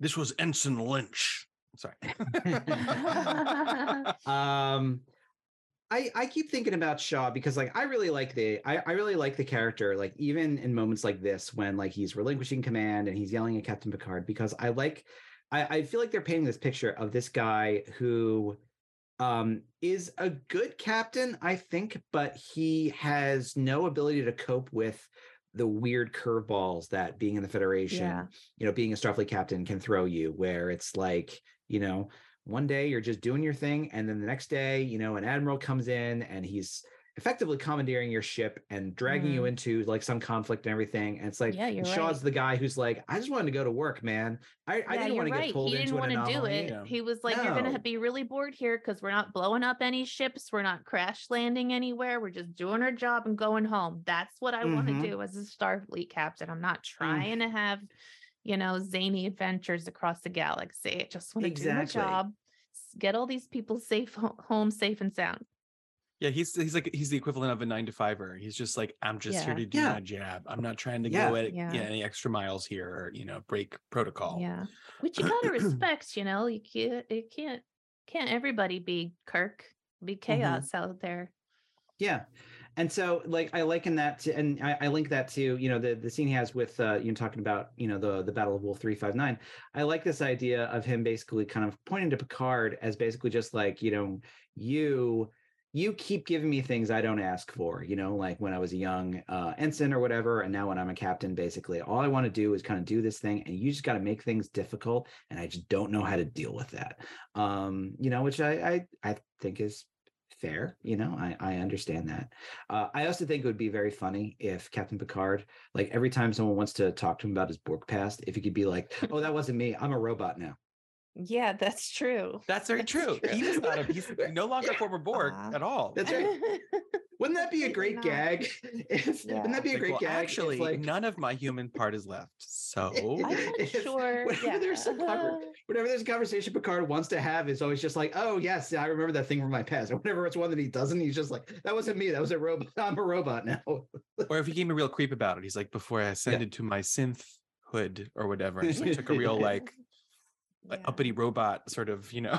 This was Ensign Lynch. Sorry. I keep thinking about Shaw because like I really like the character, like even in moments like this when like he's relinquishing command and he's yelling at Captain Picard, because I feel like they're painting this picture of this guy who is a good captain, I think, but he has no ability to cope with the weird curveballs that being in the Federation, being a Starfleet captain can throw you, where it's like, one day you're just doing your thing, and then the next day, you know, an admiral comes in and he's effectively commandeering your ship and dragging you into like some conflict and everything. And it's like, yeah, Shaw's the guy who's like, I just wanted to go to work, man. I didn't want to get pulled into an anomaly. He didn't want to do it. You know? He was like, you're going to be really bored here because we're not blowing up any ships. We're not crash landing anywhere. We're just doing our job and going home. That's what I want to do as a Starfleet captain. I'm not trying to have, you know, zany adventures across the galaxy. I just want to do my job, get all these people safe home, safe and sound. Yeah, he's the equivalent of a 9-to-5-er. He's just like, I'm just here to do my job. I'm not trying to go at any extra miles here or, you know, break protocol. Yeah, which you gotta respect. You know, you can't everybody be Kirk, be chaos out there. Yeah, and so like I liken that to, and I link that to, you know, the scene he has with you know, talking about, you know, the Battle of Wolf 359. I like this idea of him basically kind of pointing to Picard as basically just like, you know, you keep giving me things I don't ask for, you know, like when I was a young ensign or whatever. And now when I'm a captain, basically all I want to do is kind of do this thing. And you just got to make things difficult. And I just don't know how to deal with that. You know, which I think is fair. You know, I understand that. I also think it would be very funny if Captain Picard, like every time someone wants to talk to him about his Borg past, if he could be like, oh, that wasn't me. I'm a robot now. Yeah, that's true. That's very true. He was not he's no longer former Borg at all. That's right. Wouldn't that be a great gag? Wouldn't that be a great gag? Actually, like, none of my human part is left. So I'm not sure. Whenever there's a conversation Picard wants to have, is always just like, oh, yes, I remember that thing from my past. Or whenever it's one that he doesn't, he's just like, that wasn't me. That was a robot. I'm a robot now. Or if he gave me a real creep about it, he's like, before I ascended to my synth hood or whatever, I just like, took a real like... Like uppity robot sort of, you know,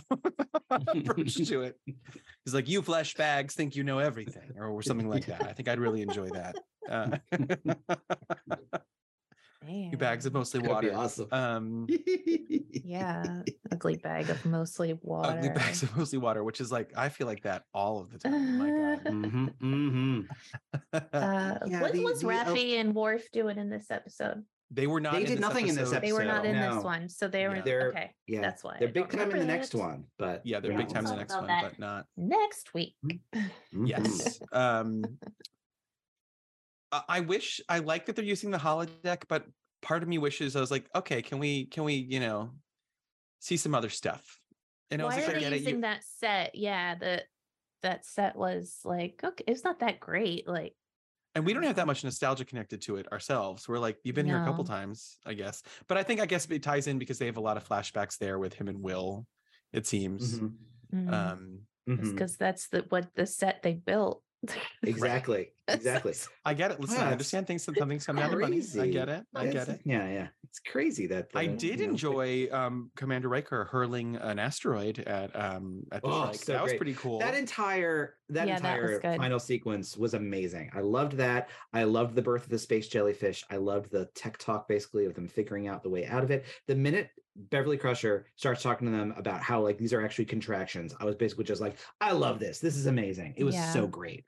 approach to it. He's like, you flesh bags think you know everything, or something like that. I think I'd really enjoy that. You bags of mostly water. That'd be awesome. Ugly bag of mostly water. Ugly bags of mostly water, which is like, I feel like that all of the time. Oh my God. What was Raffi and Worf doing in this episode? They were not. They did nothing in this episode. They were not in this one, so they were okay. Yeah, that's why they're big time in the next one, but they're big time in the next one, but not next week. Yes. I like that they're using the holodeck, but part of me wishes I was like, okay, can we you know, see some other stuff? And why are they using that set? Yeah, that set was like, okay, it's not that great, like. And we don't have that much nostalgia connected to it ourselves. We're like, you've been here a couple times, I guess. But I guess it ties in because they have a lot of flashbacks there with him and Will, it seems. It's because that's what the set they built. Exactly. I get it. Listen, I understand something's coming out of money. I get it. Yeah. It's crazy that I did enjoy Commander Riker hurling an asteroid at the Shrike. So that was pretty cool. That entire final sequence was amazing. I loved that. I loved the birth of the space jellyfish. I loved the tech talk basically of them figuring out the way out of it. The minute Beverly Crusher starts talking to them about how like these are actually contractions, I was basically just like, I love this. This is amazing. It was so great.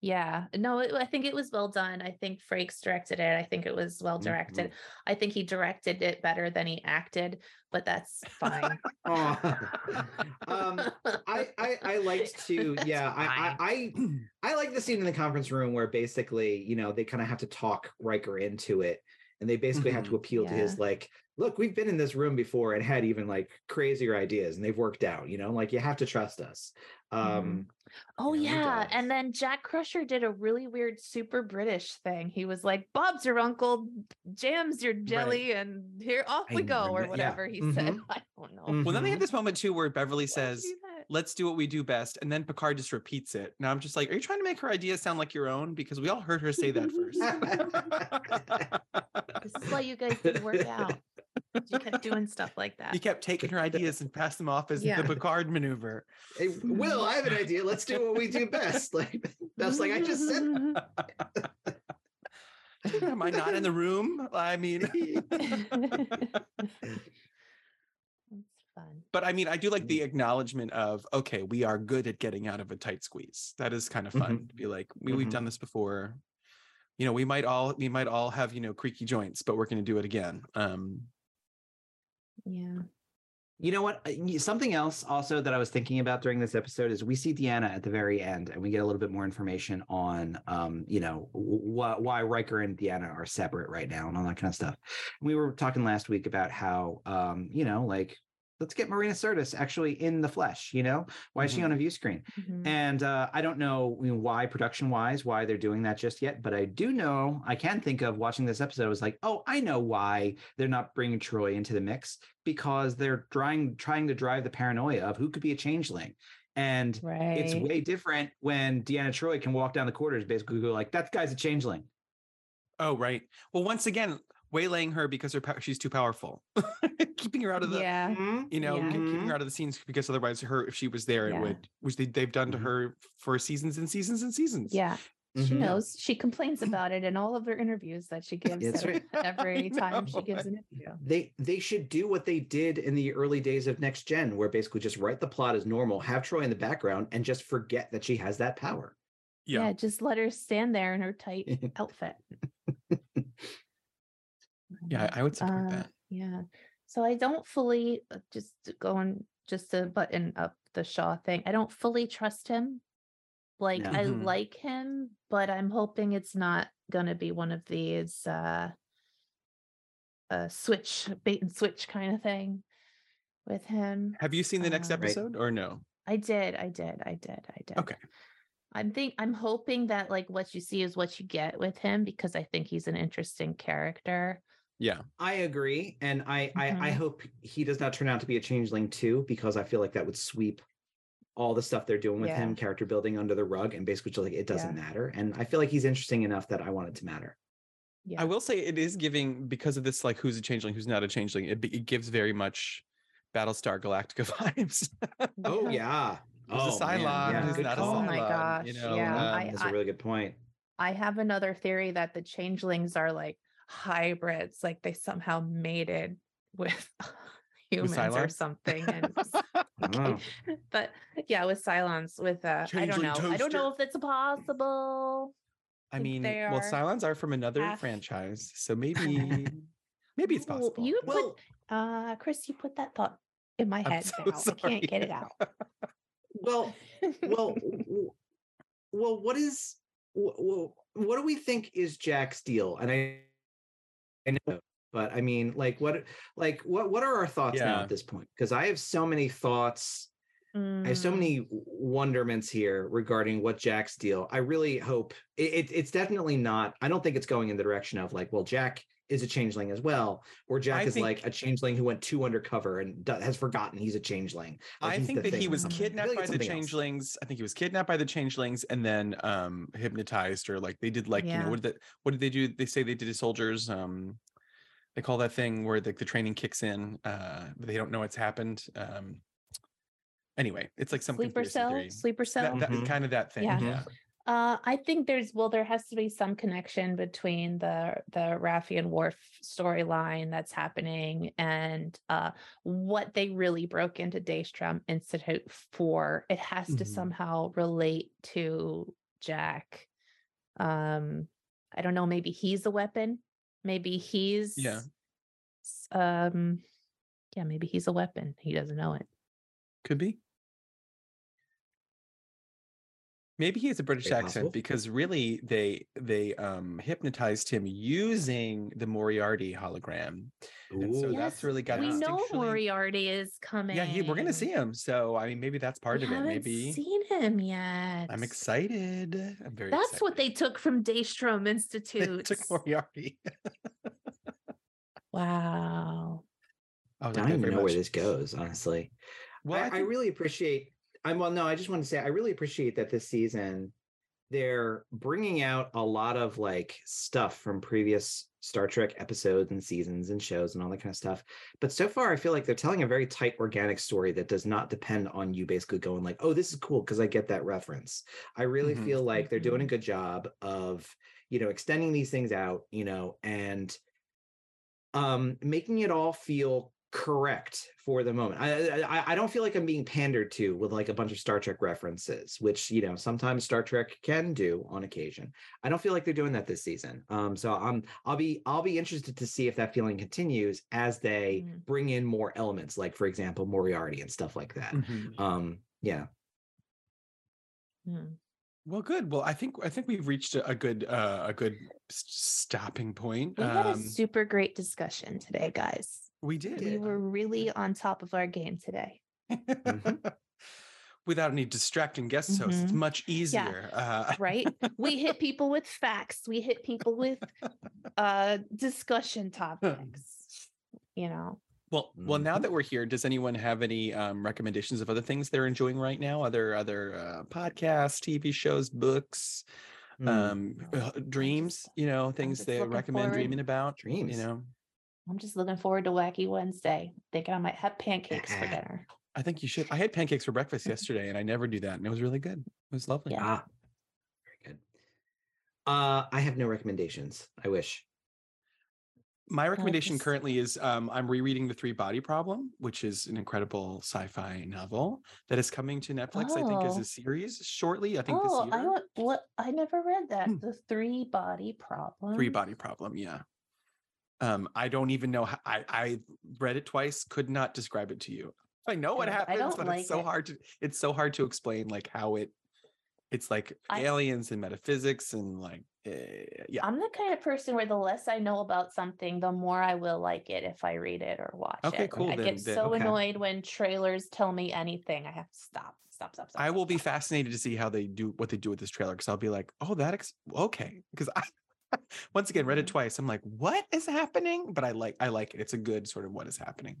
Yeah, no, I think it was well done. I think Frakes directed it. I think it was well directed. I think he directed it better than he acted, but that's fine. I liked to, I like the scene in the conference room where basically, you know, they kind of have to talk Riker into it. And they basically have to appeal to his like, look, we've been in this room before and had even like crazier ideas and they've worked out, you know, like you have to trust us. And then Jack Crusher did a really weird, super British thing. He was like, Bob's your uncle, Jam's your jelly, and here off we go, or whatever he said. I don't know. Well, then they had this moment too where Beverly says, let's do what we do best. And then Picard just repeats it. Now I'm just like, are you trying to make her ideas sound like your own? Because we all heard her say that first. This is why you guys didn't work out. You kept doing stuff like that. You kept taking her ideas and passed them off as the Picard maneuver. Hey, Will, I have an idea. Let's do what we do best. Like that's like I just said. Am I not in the room? I mean, it's fun. But I mean, I do like the acknowledgement of, okay, we are good at getting out of a tight squeeze. That is kind of fun to be like, we've done this before. You know, we might all have, you know, creaky joints, but we're going to do it again. Yeah. You know what? Something else also that I was thinking about during this episode is we see Deanna at the very end and we get a little bit more information on, why Riker and Deanna are separate right now and all that kind of stuff. And we were talking last week about how, let's get Marina Sirtis actually in the flesh, why is she on a view screen? Mm-hmm. And I don't know why production wise, why they're doing that just yet, but I do know, I can think of watching this episode. I was like, oh, I know why they're not bringing Troy into the mix, because they're trying to drive the paranoia of who could be a changeling. And It's way different when Deanna Troy can walk down the corridors, basically go like, that guy's a changeling. Oh, right. Well, once again, waylaying her because she's too powerful, keeping her out of the, keeping her out of the scenes, because otherwise her, if she was there, it would, which they've done to her for seasons and seasons and seasons. Yeah. Mm-hmm. She knows, she complains about it in all of her interviews that she gives every time she gives an interview. They should do what they did in the early days of Next Gen, where basically just write the plot as normal, have Troy in the background and just forget that she has that power. Yeah just let her stand there in her tight outfit. Yeah, I would support that. Yeah. So I don't fully, to button up the Shaw thing, I don't fully trust him. I like him, but I'm hoping it's not going to be one of these bait and switch kind of thing with him. Have you seen the next episode or no? I did. Okay. I'm hoping that what you see is what you get with him, because I think he's an interesting character. Yeah, I agree. And I hope he does not turn out to be a changeling too, because I feel like that would sweep all the stuff they're doing with him, character building, under the rug, and basically just it doesn't matter. And I feel like he's interesting enough that I want it to matter. Yeah. I will say it is giving, because of this, who's a changeling, who's not a changeling, it gives very much Battlestar Galactica vibes. Oh, yeah. It's a Cylon. Yeah. It's not a Cylon. Oh, my gosh. That's a really good point. I have another theory that the changelings are hybrids, they somehow mated with humans or something. And but yeah, with Cylons, with changeling, I don't know. Toaster. I don't know if it's possible. I mean, Cylons are from another franchise, so maybe it's possible. You put, Chris, you put that thought in my head now. I can't get it out. Well, what do we think is Jack's deal? And I know, but I mean, what are our thoughts now at this point? Because I have so many thoughts. I have so many wonderments here regarding what Jack's deal. I really hope it's definitely not. I don't think it's going in the direction of Jack is a changeling as well, or Jack is a changeling who went too undercover and has forgotten he's a changeling. I think that he was kidnapped by the changelings. I think he was kidnapped by the changelings and then hypnotized, or they did what did they do? They say they did to soldiers. They call that thing where the training kicks in, but they don't know what's happened. Anyway, it's some sleeper cell, that kind of that thing. Yeah. Yeah. I think there has to be some connection between the Raffi and Worf storyline that's happening and what they really broke into Daystrom Institute for. It has to somehow relate to Jack. I don't know, maybe he's a weapon. Maybe he's maybe he's a weapon. He doesn't know it. Could be. Maybe he has a British accent, because really they hypnotized him using the Moriarty hologram. Ooh. And so that's really got. We know Moriarty is coming. Yeah, we're going to see him. So I mean, maybe that's part of it. Maybe haven't seen him yet. I'm excited. I'm very. That's excited. What they took from Daystrom Institute. They took Moriarty. Wow. I don't even know where this goes, honestly. Well, I really appreciate. I just want to say I really appreciate that this season they're bringing out a lot of stuff from previous Star Trek episodes and seasons and shows and all that kind of stuff. But so far, I feel like they're telling a very tight, organic story that does not depend on you basically going oh, this is cool because I get that reference. I really feel like they're doing a good job of, extending these things out, and making it all feel correct for the moment. I don't feel like I'm being pandered to with like a bunch of Star Trek references, which, you know, sometimes Star Trek can do on occasion. I don't feel like they're doing that this season. So I'll be interested to see if that feeling continues as they bring in more elements, like for example, Moriarty and stuff like that. Well, good. Well, I think we've reached a good stopping point. We had a super great discussion today, guys. We did. We were really on top of our game today. Without any distracting guest hosts, it's much easier. Right? We hit people with facts. We hit people with discussion topics, you know. Well, now that we're here, does anyone have any recommendations of other things they're enjoying right now? Other podcasts, TV shows, books, dreams, you know, things they recommend dreaming about. Dreams, you know. I'm just looking forward to Wacky Wednesday. Thinking I might have pancakes for dinner. I think you should. I had pancakes for breakfast yesterday, and I never do that, and it was really good. It was lovely. Yeah, very good. I have no recommendations. I wish. My recommendation currently is I'm rereading The Three Body Problem, which is an incredible sci-fi novel that is coming to Netflix. I think as a series shortly. I think this year. I never read that. The Three Body Problem. Yeah. I don't even know how I read it twice, could not describe it to you. I know what happens, but like it's so hard to explain like how it's like aliens and metaphysics and like, yeah. I'm the kind of person where the less I know about something, the more I will like it if I read it or watch it. Okay, cool. I get so annoyed when trailers tell me anything. I have to stop. I will be fascinated to see how they do what they do with this trailer. Cause I'll be like, okay. Cause I, once again, read it twice. I'm like, what is happening? But I like it. It's a good sort of what is happening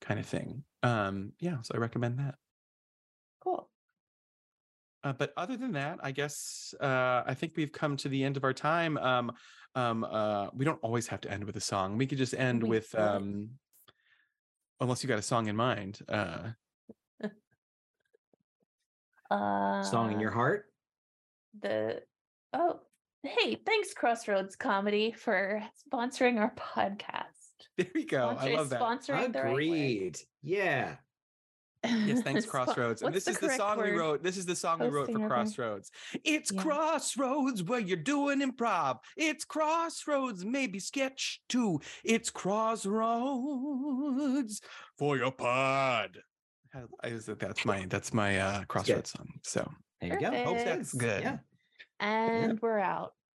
kind of thing. Yeah. So I recommend that. Cool. But other than that, I guess I think we've come to the end of our time. We don't always have to end with a song. We could just end with, unless you got a song in mind. Song in your heart. Hey, thanks Crossroads Comedy for sponsoring our podcast. There we go. I love that. Sponsoring the right way. Yeah. Yes, thanks Crossroads. And this is the song we wrote. This is the song we wrote for Crossroads. It's Crossroads where you're doing improv. It's Crossroads, maybe sketch too. It's Crossroads for your pod. That's my Crossroads song. So there you go. Hope that's good. Yeah. And we're out.